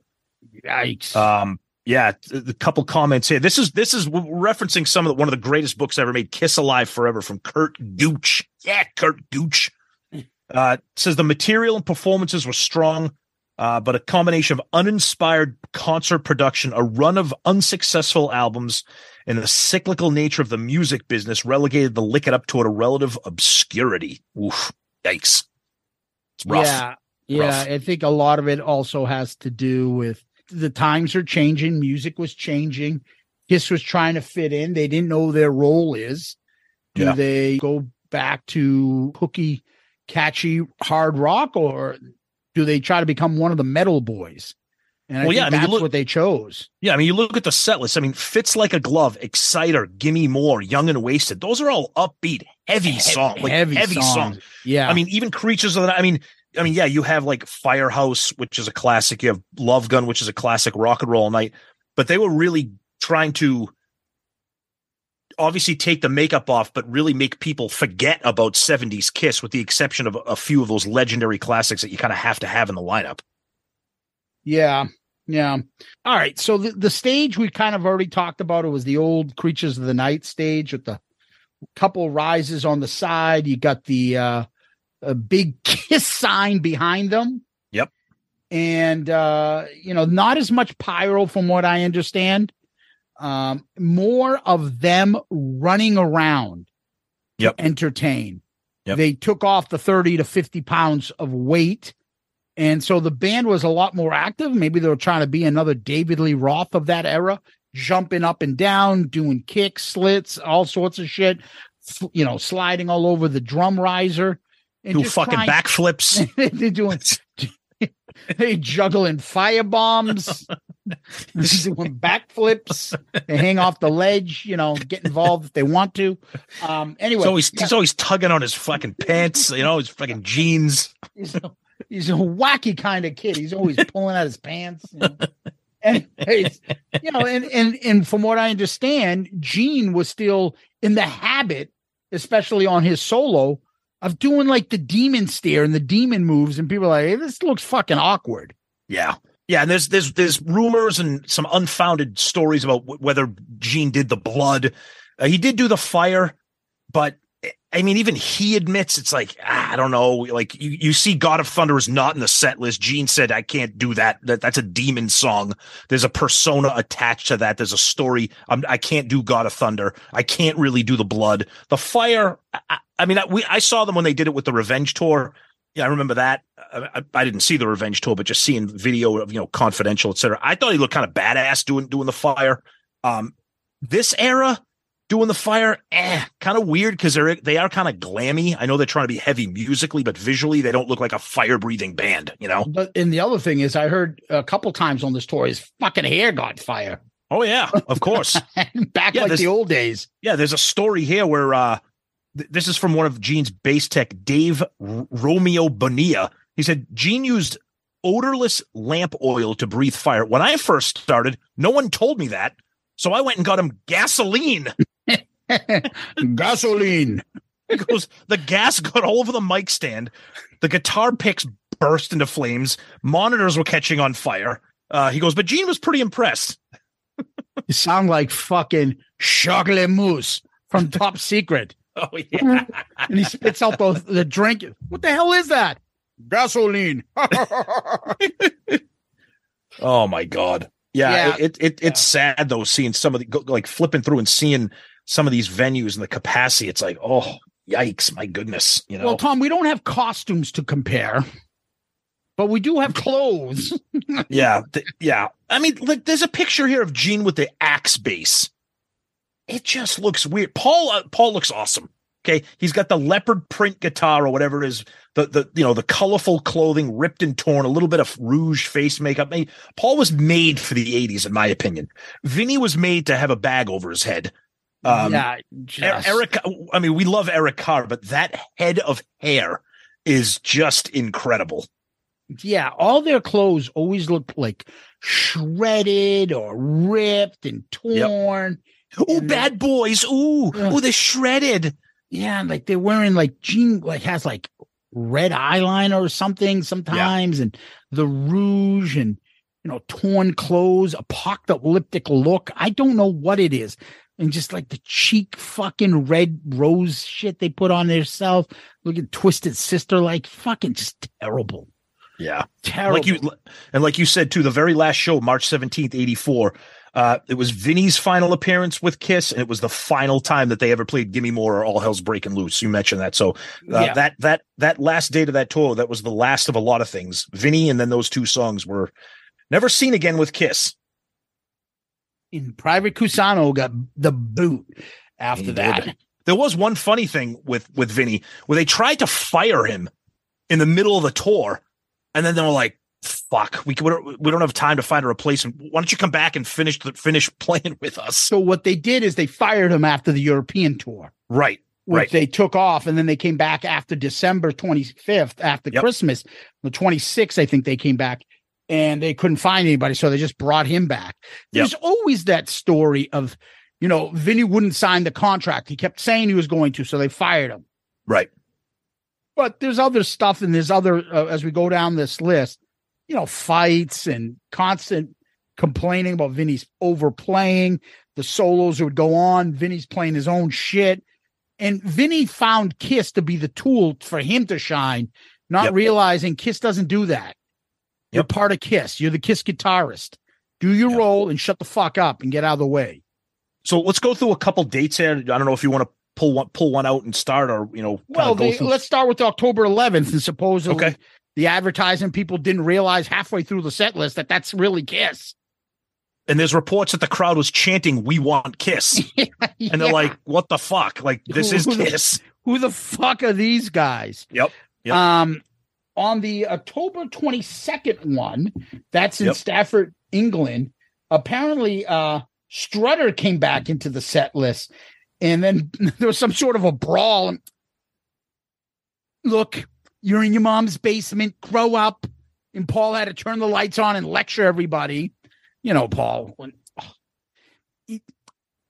Yikes! Yeah, a couple comments here. This is referencing one of the greatest books ever made, "Kiss Alive Forever" from Kurt Gooch. Yeah, Kurt Gooch. Says the material and performances were strong, but a combination of uninspired concert production, a run of unsuccessful albums, and the cyclical nature of the music business relegated the Lick It Up toward a relative obscurity. Oof. Yikes. It's rough. Yeah. I think a lot of it also has to do with the times are changing. Music was changing. KISS was trying to fit in. They didn't know their role is. Do they go back to hooky, catchy, hard rock, or do they try to become one of the metal boys? And that's what they chose. Yeah, I mean, you look at the set list. I mean, Fits Like a Glove, Exciter, Gimme More, Young and Wasted. Those are all upbeat, heavy songs. Yeah. I mean, even Creatures of the Night. I mean, yeah, you have like Firehouse, which is a classic. You have Love Gun, which is a classic, Rock and Roll All Night. But they were really trying to obviously take the makeup off, but really make people forget about 70s KISS, with the exception of a few of those legendary classics that you kind of have to have in the lineup. Yeah. Yeah. All right. So the stage we kind of already talked about. It was the old Creatures of the Night stage with the couple rises on the side. You got the a big KISS sign behind them. Yep. And, not as much pyro from what I understand. More of them running around to entertain. Yep. They took off the 30 to 50 pounds of weight. And so the band was a lot more active. Maybe they were trying to be another David Lee Roth of that era, jumping up and down, doing kicks, slits, all sorts of shit, sliding all over the drum riser. And do fucking backflips. They're doing, they juggling firebombs, doing backflips. They hang off the ledge, get involved if they want to. Anyway. He's always tugging on his fucking pants, his fucking jeans. He's a wacky kind of kid. He's always pulling out his pants. Anyways, and from what I understand, Gene was still in the habit, especially on his solo, of doing like the demon stare and the demon moves. And people are like, hey, this looks fucking awkward. Yeah. Yeah. And there's rumors and some unfounded stories about whether Gene did the blood. He did do the fire, but I mean, even he admits it's like, I don't know, like you see God of Thunder is not in the set list. Gene said, I can't do that. That's a demon song. There's a persona attached to that. There's a story. I can't do God of Thunder. I can't really do the blood. The fire. I saw them when they did it with the Revenge Tour. Yeah, I remember that. I didn't see the Revenge Tour, but just seeing video of, Confidential, et cetera. I thought he looked kind of badass doing the fire. This era doing the fire, kind of weird because they are kind of glammy. I know they're trying to be heavy musically, but visually they don't look like a fire-breathing band, But and the other thing is, I heard a couple times on this tour, his fucking hair got fire. Oh yeah, of course. Like the old days. Yeah, there's a story here where. This is from one of Gene's bass tech, Dave Romeo Bonilla. He said, Gene used odorless lamp oil to breathe fire. When I first started, no one told me that. So I went and got him gasoline. Gasoline. Because the gas got all over the mic stand. The guitar picks burst into flames. Monitors were catching on fire. He goes, but Gene was pretty impressed. You sound like fucking Chocolate Mousse from Top Secret. Oh, yeah. And he spits out the drink. What the hell is that? Gasoline. Oh, my God. Yeah. It's sad, though, seeing some of the, like, flipping through and seeing some of these venues and the capacity. It's like, oh, yikes. My goodness. Well, Tom, we don't have costumes to compare, but we do have clothes. Yeah. Yeah. I mean, like, there's a picture here of Gene with the axe base. It just looks weird. Paul looks awesome. Okay, he's got the leopard print guitar or whatever it is. The colorful clothing, ripped and torn, a little bit of rouge, face makeup. Paul was made for the '80s, in my opinion. Vinny was made to have a bag over his head. Eric. I mean, we love Eric Carr, but that head of hair is just incredible. Yeah, all their clothes always look like shredded or ripped and torn. Yep. Oh, bad boys. Oh, they're shredded. Yeah, like they're wearing like Gene like has like red eyeliner or something sometimes, and the rouge and torn clothes, apocalyptic look. I don't know what it is. And just like the cheek fucking red rose shit they put on themselves, looking Twisted Sister like fucking just terrible. Yeah. Terrible. Like you said too, the very last show, March 17th, 1984. It was Vinny's final appearance with KISS, and it was the final time that they ever played Gimme More or All Hell's Breaking Loose. You mentioned that. So that last date of that tour, that was the last of a lot of things. Vinny and then those two songs were never seen again with KISS. And Private Cusano got the boot after that. There was one funny thing with Vinny where they tried to fire him in the middle of the tour, and then they were like, fuck, we don't have time to find a replacement. Why don't you come back and finish playing with us? So what they did is they fired him after the European tour. Right. Which they took off, and then they came back after December 25th, after Christmas. The 26th, I think they came back, and they couldn't find anybody, so they just brought him back. There's always that story of, Vinny wouldn't sign the contract. He kept saying he was going to, so they fired him. Right. But there's other stuff, and there's other, as we go down this list, fights and constant complaining about Vinny's overplaying, the solos would go on, Vinny's playing his own shit. And Vinny found KISS to be the tool for him to shine, not realizing KISS doesn't do that. You're part of KISS. You're the KISS guitarist. Do your role and shut the fuck up and get out of the way. So let's go through a couple dates here. I don't know if you want to pull one out and start or, let's start with October 11th and supposedly. Okay. The advertising people didn't realize halfway through the set list that that's really KISS. And there's reports that the crowd was chanting, "We want KISS." And they're like, what the fuck? Like, this is KISS. Who the fuck are these guys? Yep. On the October 22nd one, that's in Stafford, England, apparently Strutter came back into the set list. And then there was some sort of a brawl. Look. You're in your mom's basement, grow up. And Paul had to turn the lights on and lecture everybody. Paul,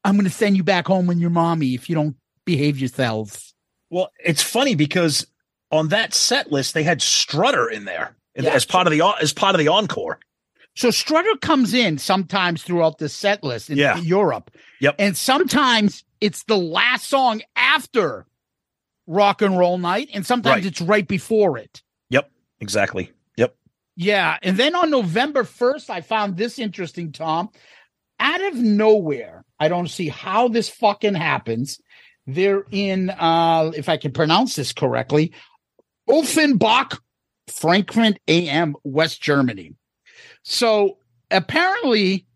I'm going to send you back home with your mommy if you don't behave yourselves. Well, it's funny because on that set list, they had Strutter in there as part of the encore. So Strutter comes in sometimes throughout the set list in Europe. Yep. And sometimes it's the last song after rock and roll night, and sometimes it's right before it. Yep, exactly. Yep. Yeah. And then on November 1st, I found this interesting, Tom. Out of nowhere, I don't see how this fucking happens. They're in, if I can pronounce this correctly, Offenbach, Frankfurt AM, West Germany. So apparently,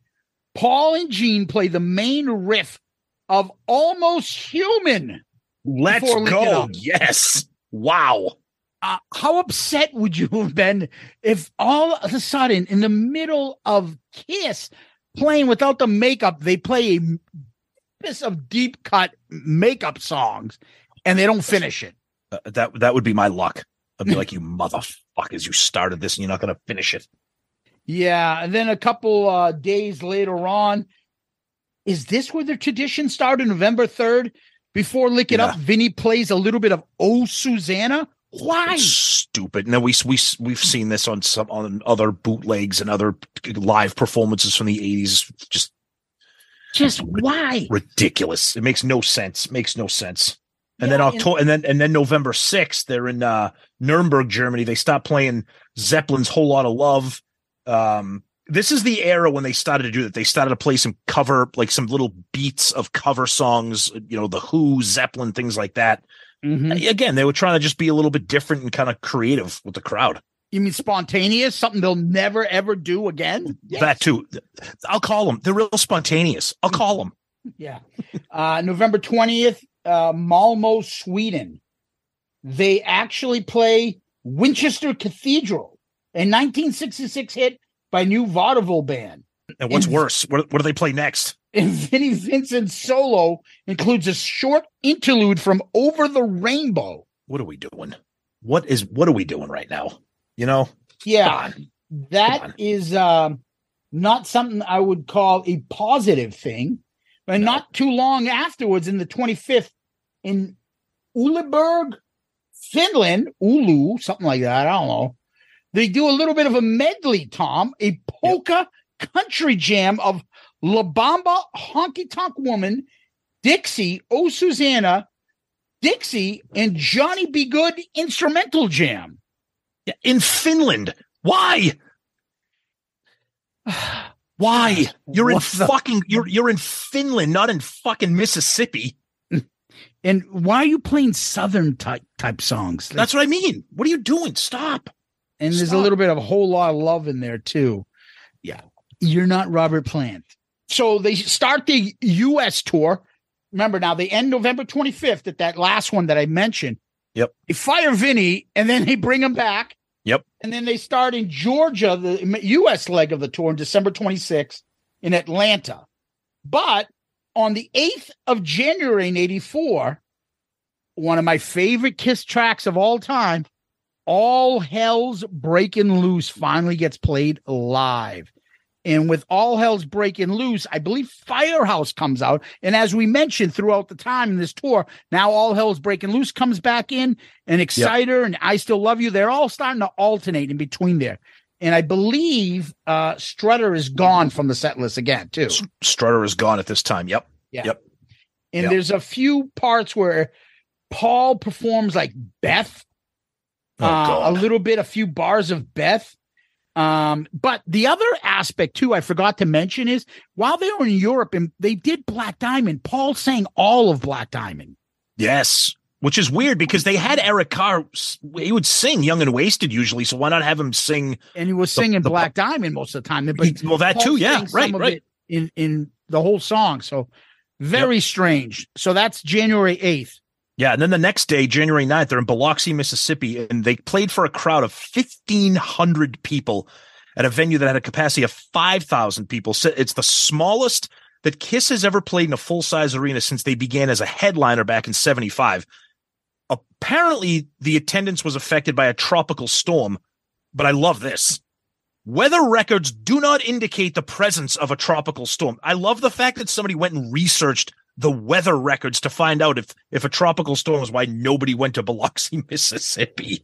Paul and Gene play the main riff of Almost Human. Let's go. Yes. Wow. How upset would you have been if all of a sudden, in the middle of KISS playing without the makeup, they play a piece of deep cut makeup songs and they don't finish it? That would be my luck. I'd be like, you motherfuckers, you started this and you're not going to finish it. Yeah. And then a couple days later on, is this where the tradition started? November 3rd, before Lick It Up, Vinny plays a little bit of Oh Susanna. Why? It's stupid. No, we've seen this on some on other bootlegs and other live performances from the 80s. Just why? Ridiculous. It makes no sense. And then October, and then November 6th, they're in Nuremberg, Germany. They stopped playing Zeppelin's Whole Lot of Love. This is the era when they started to do that. They started to play some cover, like some little beats of cover songs, you know, The Who, Zeppelin, things like that. Mm-hmm. Again, they were trying to just be a little bit different and kind of creative with the crowd. You mean spontaneous? Something they'll never, ever do again? Yes. That too. I'll call them. They're real spontaneous. I'll call them. Yeah. November 20th, Malmo, Sweden. They actually play Winchester Cathedral, a 1966 hit by new vaudeville band. And what's worse? What do they play next? And Vinnie Vincent's solo includes a short interlude from Over the Rainbow. What are we doing? What are we doing right now? You know? Yeah. That is not something I would call a positive thing. And not too long afterwards, in the 25th, in Uleberg, Finland, Ulu, something like that, I don't know. They do a little bit of a medley, Tom, a polka country jam of La Bamba, Honky Tonk Woman, Dixie, Oh Susanna, Dixie, and Johnny Be Good instrumental jam. Yeah, in Finland. Why? Why? You're you're in Finland, not in fucking Mississippi. And why are you playing Southern type songs? That's what I mean. What are you doing? Stop. And there's a little bit of A Whole Lot of Love in there, too. Yeah. You're not Robert Plant. So they start the U.S. tour. Remember now, they end November 25th at that last one that I mentioned. Yep. They fire Vinny, and then they bring him back. Yep. And then they start in Georgia, the U.S. leg of the tour, on December 26th in Atlanta. But on the 8th of January in 84, one of my favorite KISS tracks of all time, All Hell's Breaking Loose, finally gets played live. And with All Hell's Breaking Loose, I believe Firehouse comes out. And as we mentioned throughout the time in this tour, now All Hell's Breaking Loose comes back in, and Exciter and I Still Love You. They're all starting to alternate in between there. And I believe Strutter is gone from the set list again, too. Strutter is gone at this time. Yep. Yeah. Yep. And there's a few parts where Paul performs like Beth. A little bit, a few bars of Beth. But the other aspect, too, I forgot to mention is while they were in Europe and they did Black Diamond, Paul sang all of Black Diamond. Yes, which is weird because they had Eric Carr. He would sing Young and Wasted usually, so why not have him sing? And he was singing Black Diamond most of the time. But Paul too. Yeah, right. In the whole song. So very strange. So that's January 8th. Yeah, and then the next day, January 9th, they're in Biloxi, Mississippi, and they played for a crowd of 1,500 people at a venue that had a capacity of 5,000 people. So it's the smallest that KISS has ever played in a full-size arena since they began as a headliner back in 1975. Apparently, the attendance was affected by a tropical storm, but I love this. Weather records do not indicate the presence of a tropical storm. I love the fact that somebody went and researched the weather records to find out if a tropical storm is why nobody went to Biloxi, Mississippi.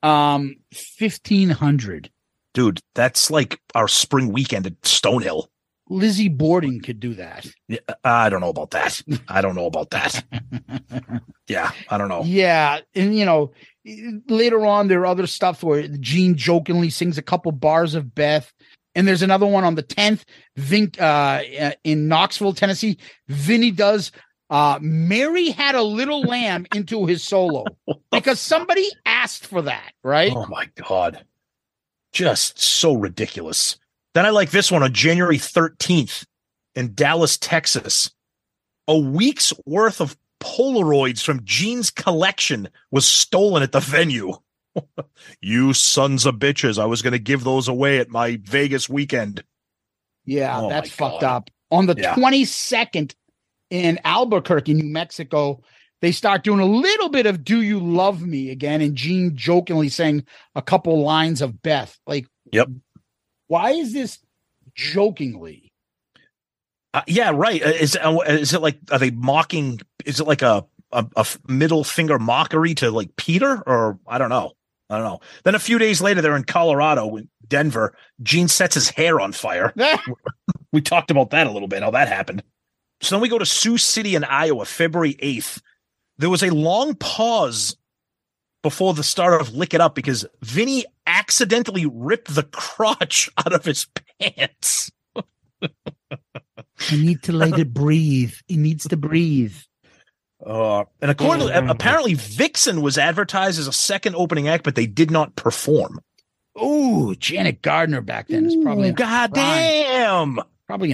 1,500. Dude, that's like our spring weekend at Stonehill. Lizzie Borden could do that. Yeah, I don't know about that. Yeah, I don't know. Yeah, and you know, later on there are other stuff where Gene jokingly sings a couple bars of Beth. And there's another one on the 10th, in Knoxville, Tennessee. Vinny does Mary Had a Little Lamb into his solo because somebody asked for that, right? Oh, my God. Just so ridiculous. Then I like this one on January 13th in Dallas, Texas. A week's worth of Polaroids from Gene's collection was stolen at the venue. You sons of bitches. I was going to give those away at my Vegas weekend. Yeah, oh, that's fucked up. On the 22nd in Albuquerque, New Mexico, they start doing a little bit of Do You Love Me again, and Gene jokingly sang a couple lines of Beth. Like, yep. Why is this jokingly? Yeah, right. Is it like, are they mocking? Is it like a middle finger mockery to like Peter? Or I don't know. Then a few days later, they're in Colorado, Denver. Gene sets his hair on fire. We talked about that a little bit, how that happened. So then we go to Sioux City in Iowa, February 8th. There was a long pause before the start of Lick It Up because Vinny accidentally ripped the crotch out of his pants. I need to let it breathe. It needs to breathe. And according to, apparently Vixen was advertised as a second opening act, but they did not perform. Oh, Janet Gardner back then is probably in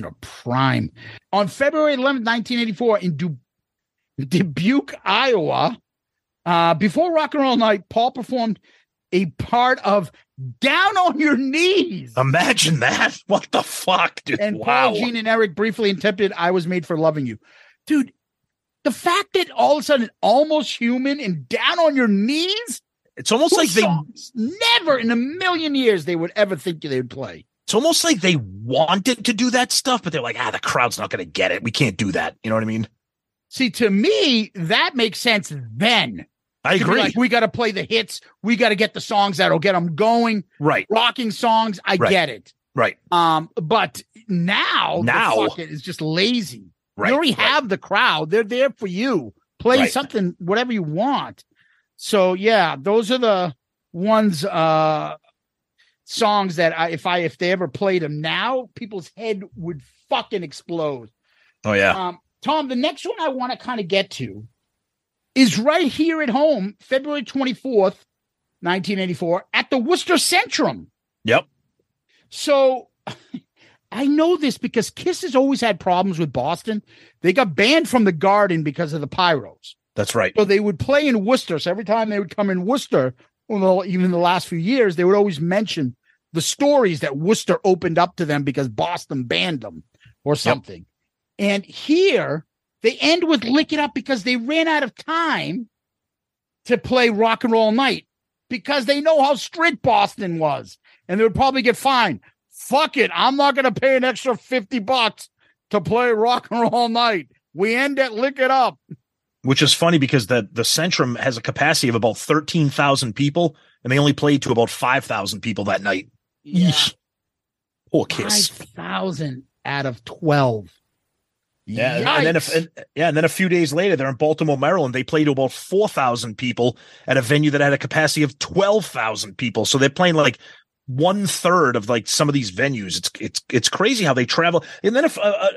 a prime. On February 11th, 1984, in Dubuque, Iowa, before Rock and Roll Night, Paul performed a part of Down on Your Knees. Imagine that! What the fuck, dude? And Paul, Gene, and Eric briefly attempted "I Was Made for Loving You," dude. The fact that all of a sudden Almost Human and Down on Your Knees, it's almost like they never in a million years they would ever think they would play. It's almost like they wanted to do that stuff, but they're like, the crowd's not going to get it. We can't do that. You know what I mean? See, to me, that makes sense then. I agree. Like, we got to play the hits. We got to get the songs that'll get them going. Right. Rocking songs. I get it. Right. But now it's just lazy. Right, you already have the crowd. They're there for you. Play something, whatever you want. So, yeah, those are the ones, songs that if they ever played them now, people's head would fucking explode. Oh, yeah. Tom, the next one I want to kind of get to is right here at home, February 24th, 1984, at the Worcester Centrum. Yep. So... I know this because KISS has always had problems with Boston. They got banned from the Garden because of the pyros. That's right. So they would play in Worcester. So every time they would come in Worcester, well, even the last few years, they would always mention the stories that Worcester opened up to them because Boston banned them or something. Yep. And here they end with Lick It Up because they ran out of time to play Rock and Roll Night because they know how strict Boston was and they would probably get fined. Fuck it. I'm not going to pay an extra $50 to play Rock and Roll Night. We end at Lick It Up. Which is funny because the Centrum has a capacity of about 13,000 people, and they only played to about 5,000 people that night. Yeah. Poor KISS. 5,000 out of 12. Yeah. Yikes. And then a few days later, they're in Baltimore, Maryland. They played to about 4,000 people at a venue that had a capacity of 12,000 people. So they're playing like 1/3 of like some of these venues. It's crazy how they travel. And then a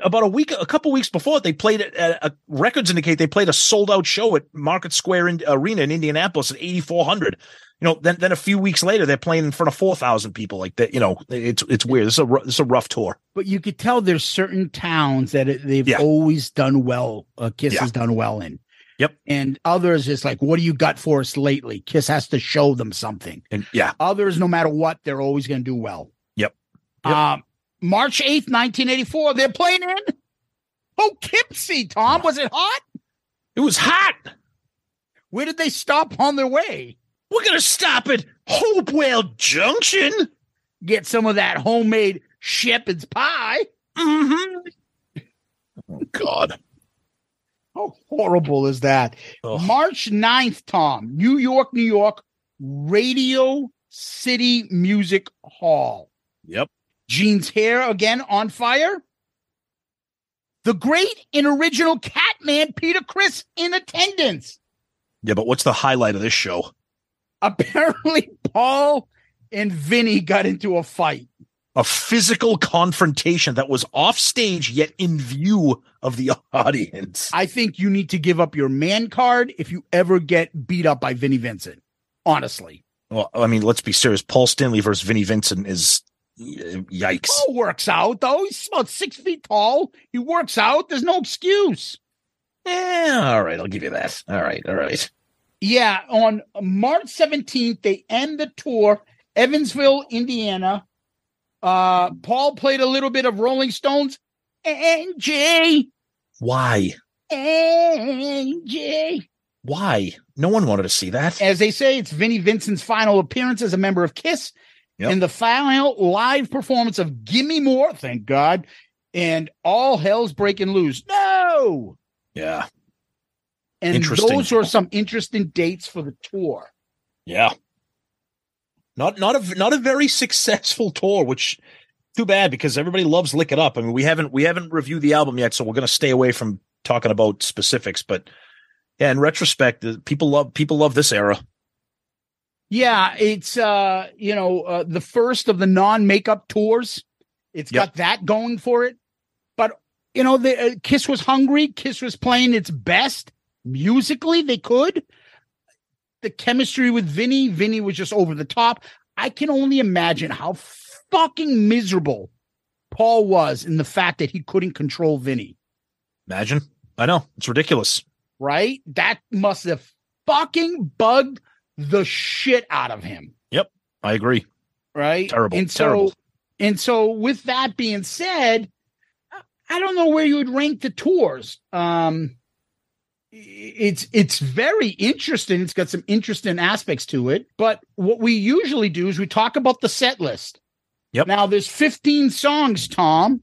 couple weeks before it, they played at records indicate they played a sold out show at Market Square Arena in Indianapolis at 8,400. You know, then a few weeks later they're playing in front of 4,000 people like that. You know, it's weird. This is a rough tour. But you could tell there's certain towns that they've always done well. KISS has done well in. Yep. And others, it's like, what do you got for us lately? KISS has to show them something. And others, no matter what, they're always going to do well. Yep. March 8th, 1984, they're playing in Poughkeepsie, Tom. Was it hot? It was hot. Where did they stop on their way? We're going to stop at Hopewell Junction. Get some of that homemade shepherd's pie. Mm-hmm. Oh, God. How horrible is that? Ugh. March 9th, Tom, New York, New York, Radio City Music Hall. Yep. Gene's hair again on fire. the great and original Catman Peter Criss in attendance. Yeah, but what's the highlight of this show? Apparently, Paul and Vinny got into a fight. A physical confrontation that was off stage, yet in view of the audience. I think you need to give up your man card if you ever get beat up by Vinnie Vincent, honestly. Well, I mean, let's be serious. Paul Stanley versus Vinnie Vincent is yikes. Paul works out, though. He's about 6 feet tall. He works out. There's no excuse. Yeah, all right. I'll give you that. All right. Yeah, on March 17th, they end the tour, Evansville, Indiana. Paul played a little bit of Rolling Stones. Angie. Why? Angie. Why? No one wanted to see that. As they say, it's Vinnie Vincent's final appearance as a member of KISS. Yep. And the final live performance of Gimme More, thank God, and All Hell's Breaking Loose. No! Yeah. And those are some interesting dates for the tour. Yeah. Not a very successful tour, which too bad because everybody loves Lick It Up. I mean, we haven't reviewed the album yet, so we're going to stay away from talking about specifics. But yeah, in retrospect, people love this era. Yeah, it's the first of the non-makeup tours. It's got that going for it. But you know, the KISS was hungry. KISS was playing its best musically they could. The chemistry with Vinny. Vinny was just over the top. I can only imagine how fucking miserable Paul was in the fact that he couldn't control Vinny. Imagine. I know. It's ridiculous. Right? That must have fucking bugged the shit out of him. Yep. I agree. Right? Terrible. And so with that being said, I don't know where you would rank the tours. It's very interesting. It's got some interesting aspects to it. But what we usually do is we talk about the set list. Yep. Now there's 15 songs, Tom.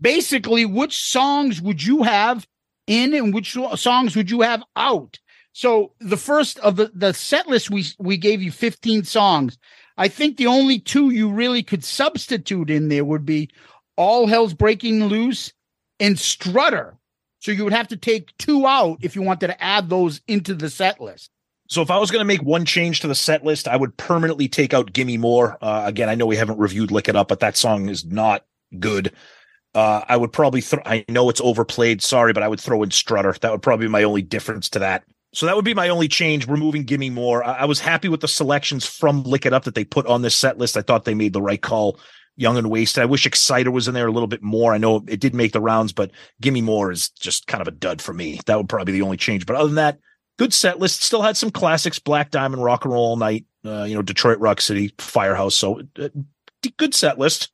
Basically, which songs would you have in and which songs would you have out? So the first of the set list, we gave you 15 songs. I think the only two you really could substitute in there would be All Hell's Breaking Loose and Strutter. So you would have to take two out if you wanted to add those into the set list. So if I was going to make one change to the set list, I would permanently take out Gimme More. Again, I know we haven't reviewed Lick It Up, but that song is not good. I would probably I know it's overplayed. Sorry, but I would throw in Strutter. That would probably be my only difference to that. So that would be my only change, removing Gimme More. I was happy with the selections from Lick It Up that they put on this set list. I thought they made the right call. Young and Wasted. I wish Exciter was in there a little bit more. I know it did make the rounds, but Gimme More is just kind of a dud for me. That would probably be the only change. But other than that, good set list. Still had some classics, Black Diamond, Rock and Roll All Night, Detroit Rock City, Firehouse. So good set list.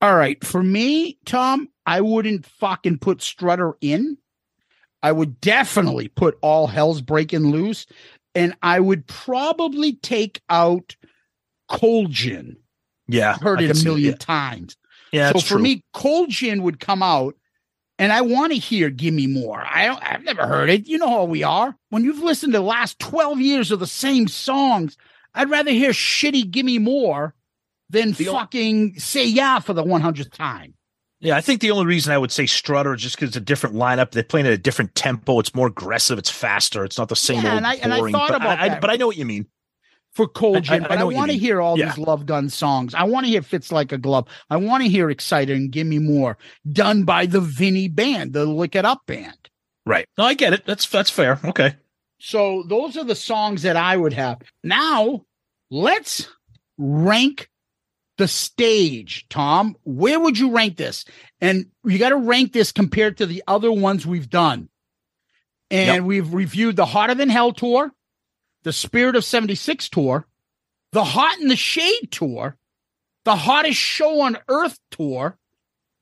All right. For me, Tom, I wouldn't fucking put Strutter in. I would definitely put All Hell's Breaking Loose. And I would probably take out Cold Gin. Yeah, heard it a million times. Yeah, so for me, Cold Gin would come out, and I want to hear "Gimme More." I've never heard it. You know how we are. When you've listened to the last 12 years of the same songs, I'd rather hear shitty "Gimme More" than fucking "Say Yeah" for the 100th time. Yeah, I think the only reason I would say Strutter is just because it's a different lineup. They're playing at a different tempo. It's more aggressive. It's faster. It's not the same. Yeah, and I thought about that. But I know what you mean. For Cold Gin, but I want to hear all these Love Gun songs. I want to hear Fits Like a Glove. I want to hear Exciter and Gimme More, done by the Vinnie band, the Lick It Up band. Right. No, I get it. That's fair. Okay. So those are the songs that I would have. Now, let's rank the stage, Tom. Where would you rank this? And you got to rank this compared to the other ones we've done. And we've reviewed the Hotter Than Hell tour, the Spirit of 76 tour, the Hot in the Shade tour, the Hottest Show on Earth tour,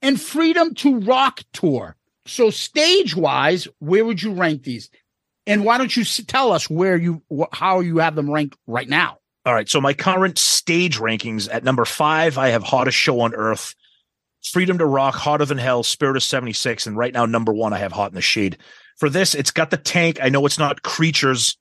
and Freedom to Rock tour. So stage-wise, where would you rank these? And why don't you tell us how you have them ranked right now? All right, so my current stage rankings, at number 5, I have Hottest Show on Earth, Freedom to Rock, Hotter Than Hell, Spirit of 76, and right now, number 1, I have Hot in the Shade. For this, it's got the tank. I know it's not Creatures.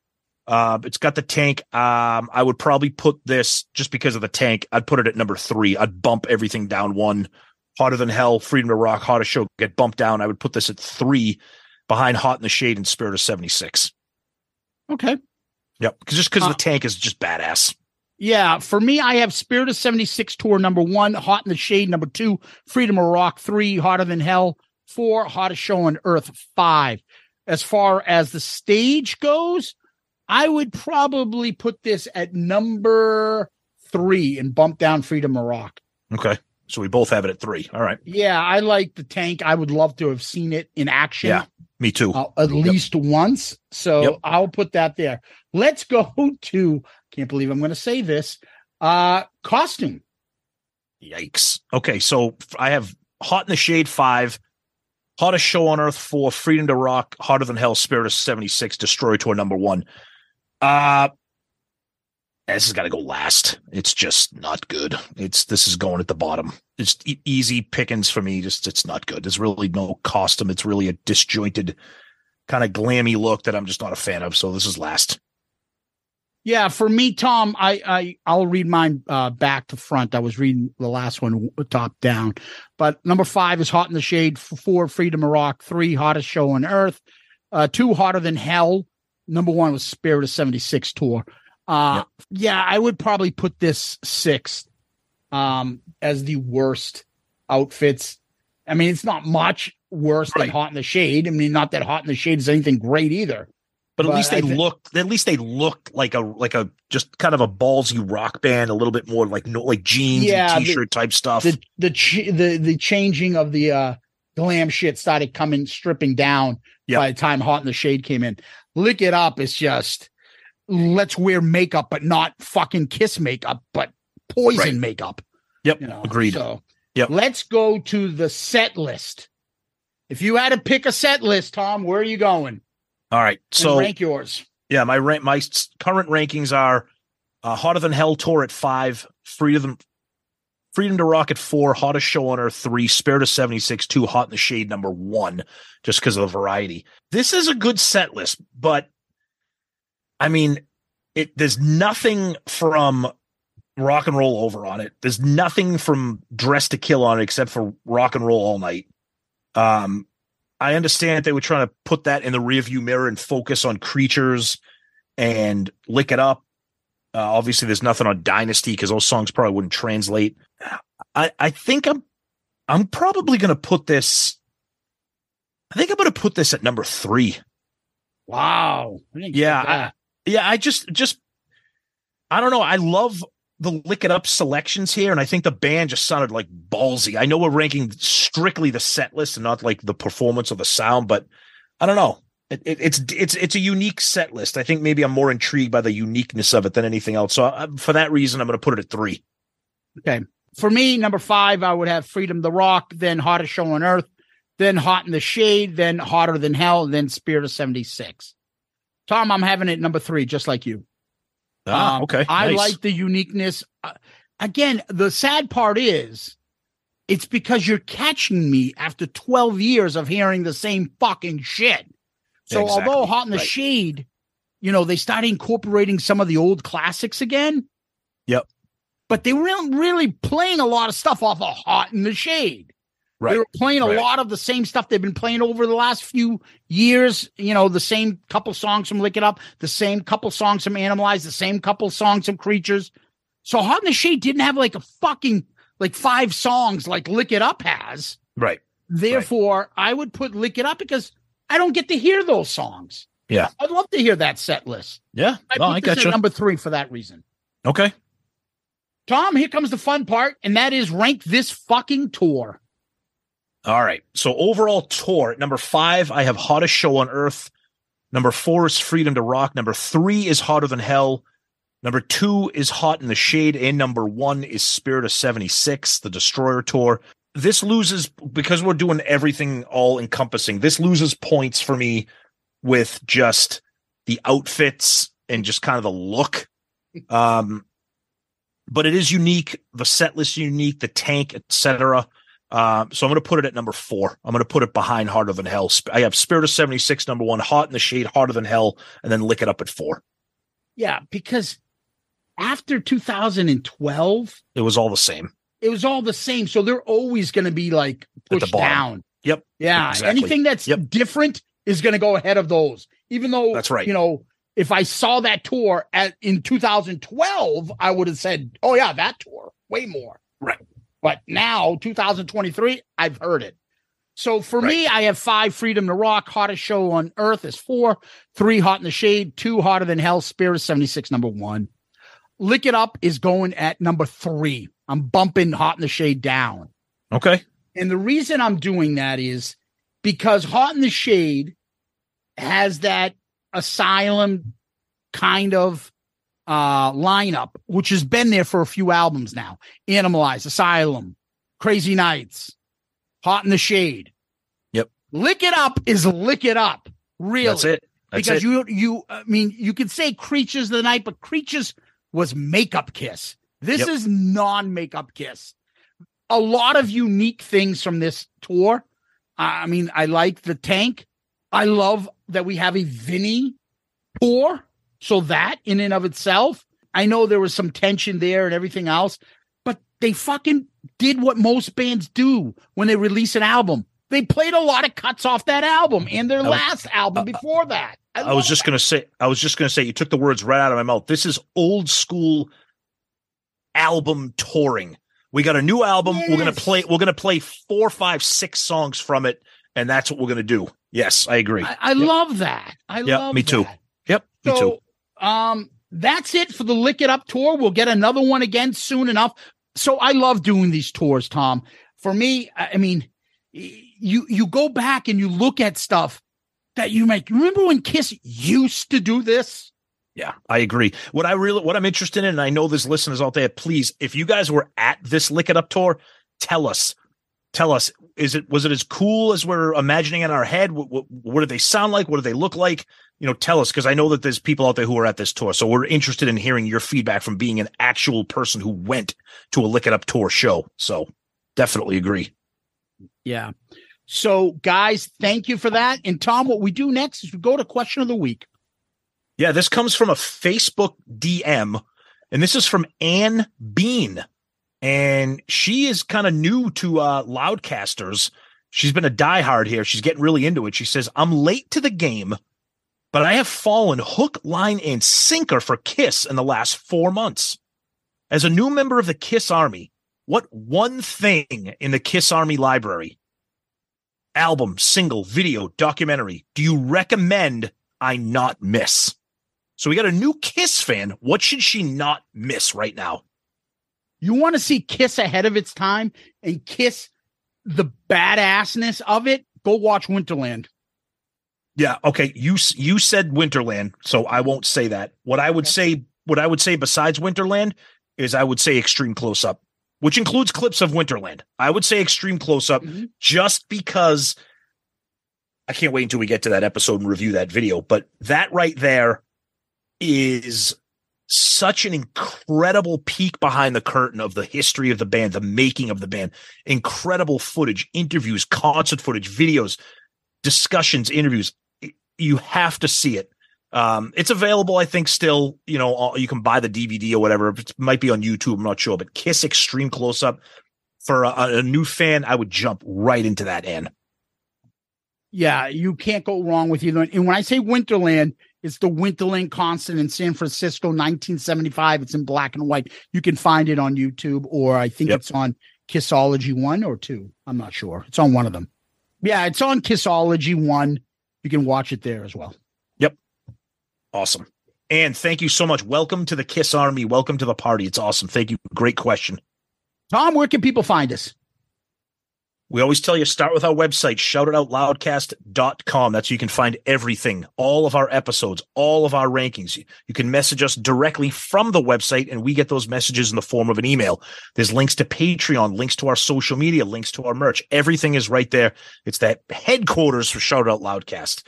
It's got the tank. I would probably put this just because of the tank. I'd put it at number 3. I'd bump everything down one. Hotter Than Hell, Freedom to Rock, Hottest Show get bumped down. I would put this at 3 behind Hot in the Shade and Spirit of 76. Okay. Yep. Just because the tank is just badass. Yeah. For me, I have Spirit of 76 tour number 1, Hot in the Shade number 2, Freedom of Rock 3, Hotter Than Hell 4, Hottest Show on Earth 5. As far as the stage goes, I would probably put this at number 3 and bump down Freedom of Rock. Okay. So we both have it at 3. All right. Yeah. I like the tank. I would love to have seen it in action. Yeah. Me too. At least once. So I'll put that there. Let's go to, can't believe I'm going to say this, costume. Yikes. Okay. So I have Hot in the Shade 5, Hottest Show on Earth 4, Freedom to Rock, Hotter Than Hell, Spirit of 76, Destroyer Tour number 1. This has got to go last. It's just not good. This is going at the bottom. It's easy pickings for me. Just, it's not good. There's really no costume. It's really a disjointed kind of glammy look that I'm just not a fan of. So this is last. Yeah, for me, Tom, I'll read mine back to front. I was reading the last one top down. But number 5 is Hot in the Shade, 4, Freedom of Rock, 3, Hottest Show on Earth, 2, Hotter Than Hell. Number 1 was Spirit of 76 tour. Yeah, I would probably put this 6th as the worst outfits. I mean, it's not much worse than Hot in the Shade. I mean, not that Hot in the Shade is anything great either. But at least they looked like a just kind of a ballsy rock band, a little bit more like jeans and t-shirt type stuff. The changing of the glam shit started stripping down by the time Hot in the Shade came in. Lick It Up is just, let's wear makeup, but not fucking Kiss makeup, but Poison makeup. Yep. You know? Agreed. So let's go to the set list. If you had to pick a set list, Tom, where are you going? All right. So rank yours. Yeah. My current rankings are Hotter Than Hell Tour at 5, Freedom to Rock at 4, Hottest Show on Earth 3, Spirit of 76 2, Hot in the Shade number 1, just because of the variety. This is a good set list, but I mean, there's nothing from Rock and Roll Over on it. There's nothing from Dress to Kill on it except for Rock and Roll All Night. I understand they were trying to put that in the rearview mirror and focus on Creatures and Lick It Up. Obviously, there's nothing on Dynasty because those songs probably wouldn't translate. I think I'm probably going to put this. I think I'm going to put this at number 3. Wow. I just I don't know. I love the Lick It Up selections here, and I think the band just sounded like ballsy. I know we're ranking strictly the set list and not like the performance or the sound, but I don't know. It's a unique set list. I think maybe I'm more intrigued by the uniqueness of it than anything else. So for that reason, I'm going to put it at 3. Okay. For me, number 5, I would have Freedom the Rock, then Hottest Show on Earth, then Hot in the Shade, then Hotter Than Hell, then Spirit of 76. Tom, I'm having it number 3, just like you. Okay. I like the uniqueness. Again, the sad part is it's because you're catching me after 12 years of hearing the same fucking shit. So although Hot in the Shade, you know, they started incorporating some of the old classics again. Yep. But they weren't really playing a lot of stuff off of Hot in the Shade. Right. They were playing a lot of the same stuff they've been playing over the last few years. You know, the same couple songs from Lick It Up, the same couple songs from Animalize, the same couple songs from Creatures. So Hot in the Shade didn't have like a fucking like 5 songs like Lick It Up has. Right. Therefore, I would put Lick It Up because I don't get to hear those songs. Yeah. I'd love to hear that set list. Yeah. I put this at number 3 for that reason. Okay. Tom, here comes the fun part, and that is rank this fucking tour. All right. So overall tour, number 5, I have Hottest Show on Earth. Number 4 is Freedom to Rock. Number 3 is Hotter Than Hell. Number 2 is Hot in the Shade. And number 1 is Spirit of 76, the Destroyer Tour. This loses, because we're doing everything all encompassing, this loses points for me with just the outfits and just kind of the look. But it is unique. The set list is unique, the tank, etc. So I'm going to put it at number 4. I'm going to put it behind Hotter Than Hell. I have Spirit of 76, number 1, Hot in the Shade, Hotter Than Hell, and then Lick It Up at 4. Yeah, because after 2012, it was all the same. it was all the same. So they're always going to be like pushed down. Yep. Yeah. Exactly. Anything that's different is going to go ahead of those, even though that's right. You know, if I saw that tour in 2012, I would have said, oh yeah, that tour way more. Right. But now 2023, I've heard it. So for me, I have 5, Freedom to Rock, Hottest Show on Earth is 4, 3, Hot in the Shade, 2, Hotter Than Hell, Spirit 76, number 1. Lick It Up is going at number 3. I'm bumping Hot in the Shade down. Okay. And the reason I'm doing that is because Hot in the Shade has that Asylum kind of lineup, which has been there for a few albums now. Animalize, Asylum, Crazy Nights, Hot in the Shade. Yep. Lick It Up is Lick It Up. Really. That's it. Because you I mean, you could say Creatures of the Night, but Creatures was makeup Kiss. This is non-makeup Kiss. A lot of unique things from this tour. I mean, I like the Tank. I love that we have a Vinny tour. So that in and of itself, I know there was some tension there and everything else, but they fucking did what most bands do when they release an album. They played a lot of cuts off that album and their last album before that. I was just going to say, you took the words right out of my mouth. This is old school album touring. We got a new album. Yes. We're going to play 4, 5, 6 songs from it. And that's what we're going to do. Yes, I agree. I love that. I love that. Me too. Yep. So, me too. That's it for the Lick It Up tour. We'll get another one again soon enough. So I love doing these tours, Tom. For me, I mean, you go back and you look at stuff that you make. Remember when Kiss used to do this? Yeah, I agree. What I'm interested in, and I know there's listeners out there, please, if you guys were at this Lick It Up tour, tell us, was it as cool as we're imagining in our head? What do they sound like? What do they look like? You know, tell us, because I know that there's people out there who are at this tour. So we're interested in hearing your feedback from being an actual person who went to a Lick It Up tour show. So definitely agree. Yeah. So guys, thank you for that. And Tom, what we do next is we go to question of the week. Yeah, this comes from a Facebook DM, and this is from Ann Bean. And she is kind of new to Loudcasters. She's been a diehard here. She's getting really into it. She says, I'm late to the game, but I have fallen hook, line, and sinker for KISS in the last 4 months. As a new member of the KISS Army, what one thing in the KISS Army library, album, single, video, documentary, do you recommend I not miss? So we got a new KISS fan. What should she not miss right now? You want to see KISS ahead of its time and KISS the badassness of it? Go watch Winterland. Yeah. Okay. You said Winterland, so I won't say that. What I would say besides Winterland is I would say Extreme Close Up, which includes clips of Winterland. I would say Extreme Close Up just because I can't wait until we get to that episode and review that video. But that right there is such an incredible peek behind the curtain of the history of the band, the making of the band, incredible footage, interviews, concert footage, videos, discussions, interviews. You have to see it. It's available, I think, still, you know, you can buy the DVD or whatever. It might be on YouTube. I'm not sure, but KISS Extreme Close Up for a new fan. I would jump right into that. Ann. Yeah, you can't go wrong with either. And when I say Winterland, it's the Winterland concert in San Francisco, 1975. It's in black and white. You can find it on YouTube, or I think it's on Kissology 1 or 2. I'm not sure. It's on one of them. Yeah, it's on Kissology 1. You can watch it there as well. Yep. Awesome. And thank you so much. Welcome to the KISS Army. Welcome to the party. It's awesome. Thank you. Great question. Tom, where can people find us? We always tell you, start with our website, shoutitoutloudcast.com. That's where you can find everything, all of our episodes, all of our rankings. You can message us directly from the website, and we get those messages in the form of an email. There's links to Patreon, links to our social media, links to our merch. Everything is right there. It's that headquarters for Shout It Out Loudcast.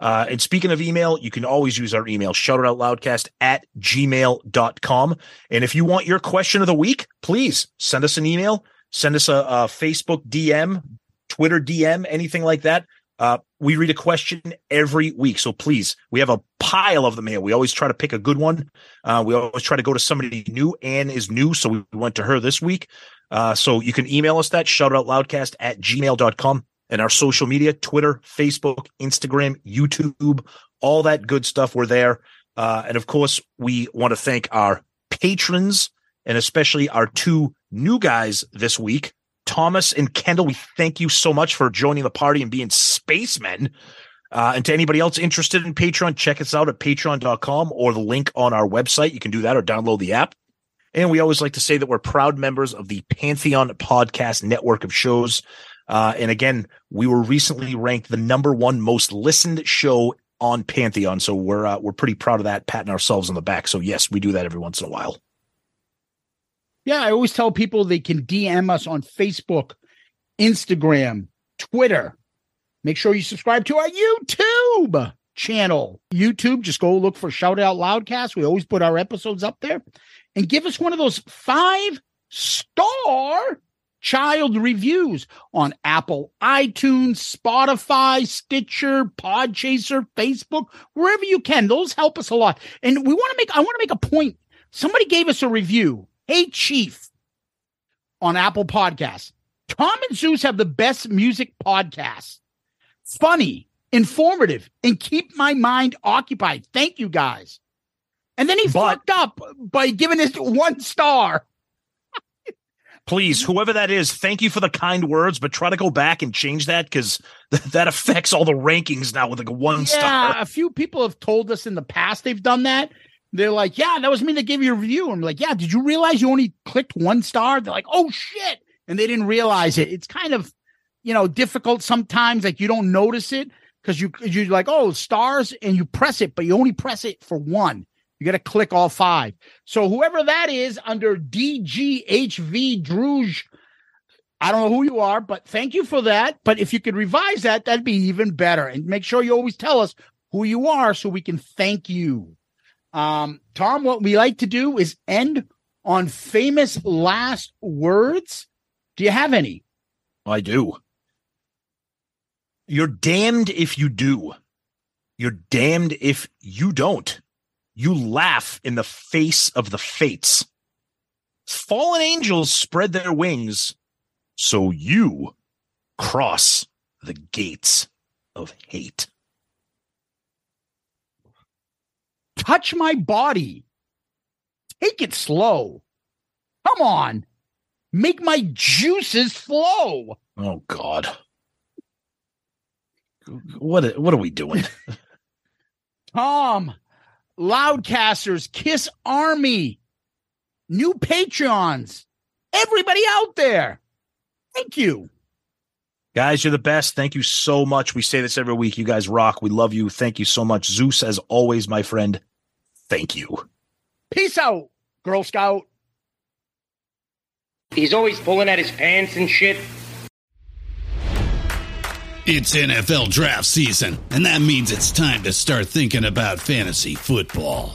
And speaking of email, you can always use our email, shoutitoutloudcast@gmail.com. And if you want your question of the week, please send us an email. Send us a Facebook DM, Twitter DM, anything like that. We read a question every week. So please, we have a pile of them here. We always try to pick a good one. We always try to go to somebody new. Anne is new, so we went to her this week. So you can email us that, shoutoutloudcast@gmail.com, and our social media, Twitter, Facebook, Instagram, YouTube, all that good stuff. We're there. And of course, we want to thank our patrons and especially our two new guys this week, Thomas and Kendall. We thank you so much for joining the party and being spacemen. And to anybody else interested in Patreon, check us out at patreon.com or the link on our website. You can do that or download the app. And we always like to say that we're proud members of the Pantheon podcast network of shows. And again, we were recently ranked the #1 most listened show on Pantheon. So we're pretty proud of that, patting ourselves on the back. So yes, we do that every once in a while. Yeah. I always tell people they can DM us on Facebook, Instagram, Twitter. Make sure you subscribe to our YouTube channel. YouTube, just go look for Shout Out Loudcast. We always put our episodes up there. And give us one of those 5-star child reviews on Apple, iTunes, Spotify, Stitcher, Podchaser, Facebook, wherever you can. Those help us a lot. And we want to make, I want to make a point. Somebody gave us a review. Hey, Chief, on Apple Podcasts. Tom and Zeus have the best music podcasts. Funny, informative, and keep my mind occupied. Thank you, guys. And then he fucked up by giving us 1 star. Please, whoever that is, thank you for the kind words, but try to go back and change that because that affects all the rankings now with like a 1 star. Yeah, a few people have told us in the past they've done that. They're like, yeah, that was me that gave you a review. I'm like, yeah, did you realize you only clicked 1 star? They're like, oh, shit. And they didn't realize it. It's kind of, you know, difficult sometimes. Like you don't notice it because you're like, oh, stars, and you press it, but you only press it for 1. You got to click all 5. So whoever that is under DGHV Druge, I don't know who you are, but thank you for that. But if you could revise that, that'd be even better. And make sure you always tell us who you are so we can thank you. Tom, what we like to do is end on famous last words. Do you have any? I do. You're damned if you do. You're damned if you don't. You laugh in the face of the fates. Fallen angels spread their wings, so you cross the gates of hate. Touch my body. Take it slow. Come on. Make my juices flow. Oh, God. What are we doing? Tom, Loudcasters, KISS Army, new Patreons, everybody out there, thank you. Guys, you're the best. Thank you so much. We say this every week. You guys rock. We love you. Thank you so much. Zeus, as always, my friend, thank you. Peace out, Girl Scout. He's always pulling at his pants and shit. It's NFL draft season, and that means it's time to start thinking about fantasy football.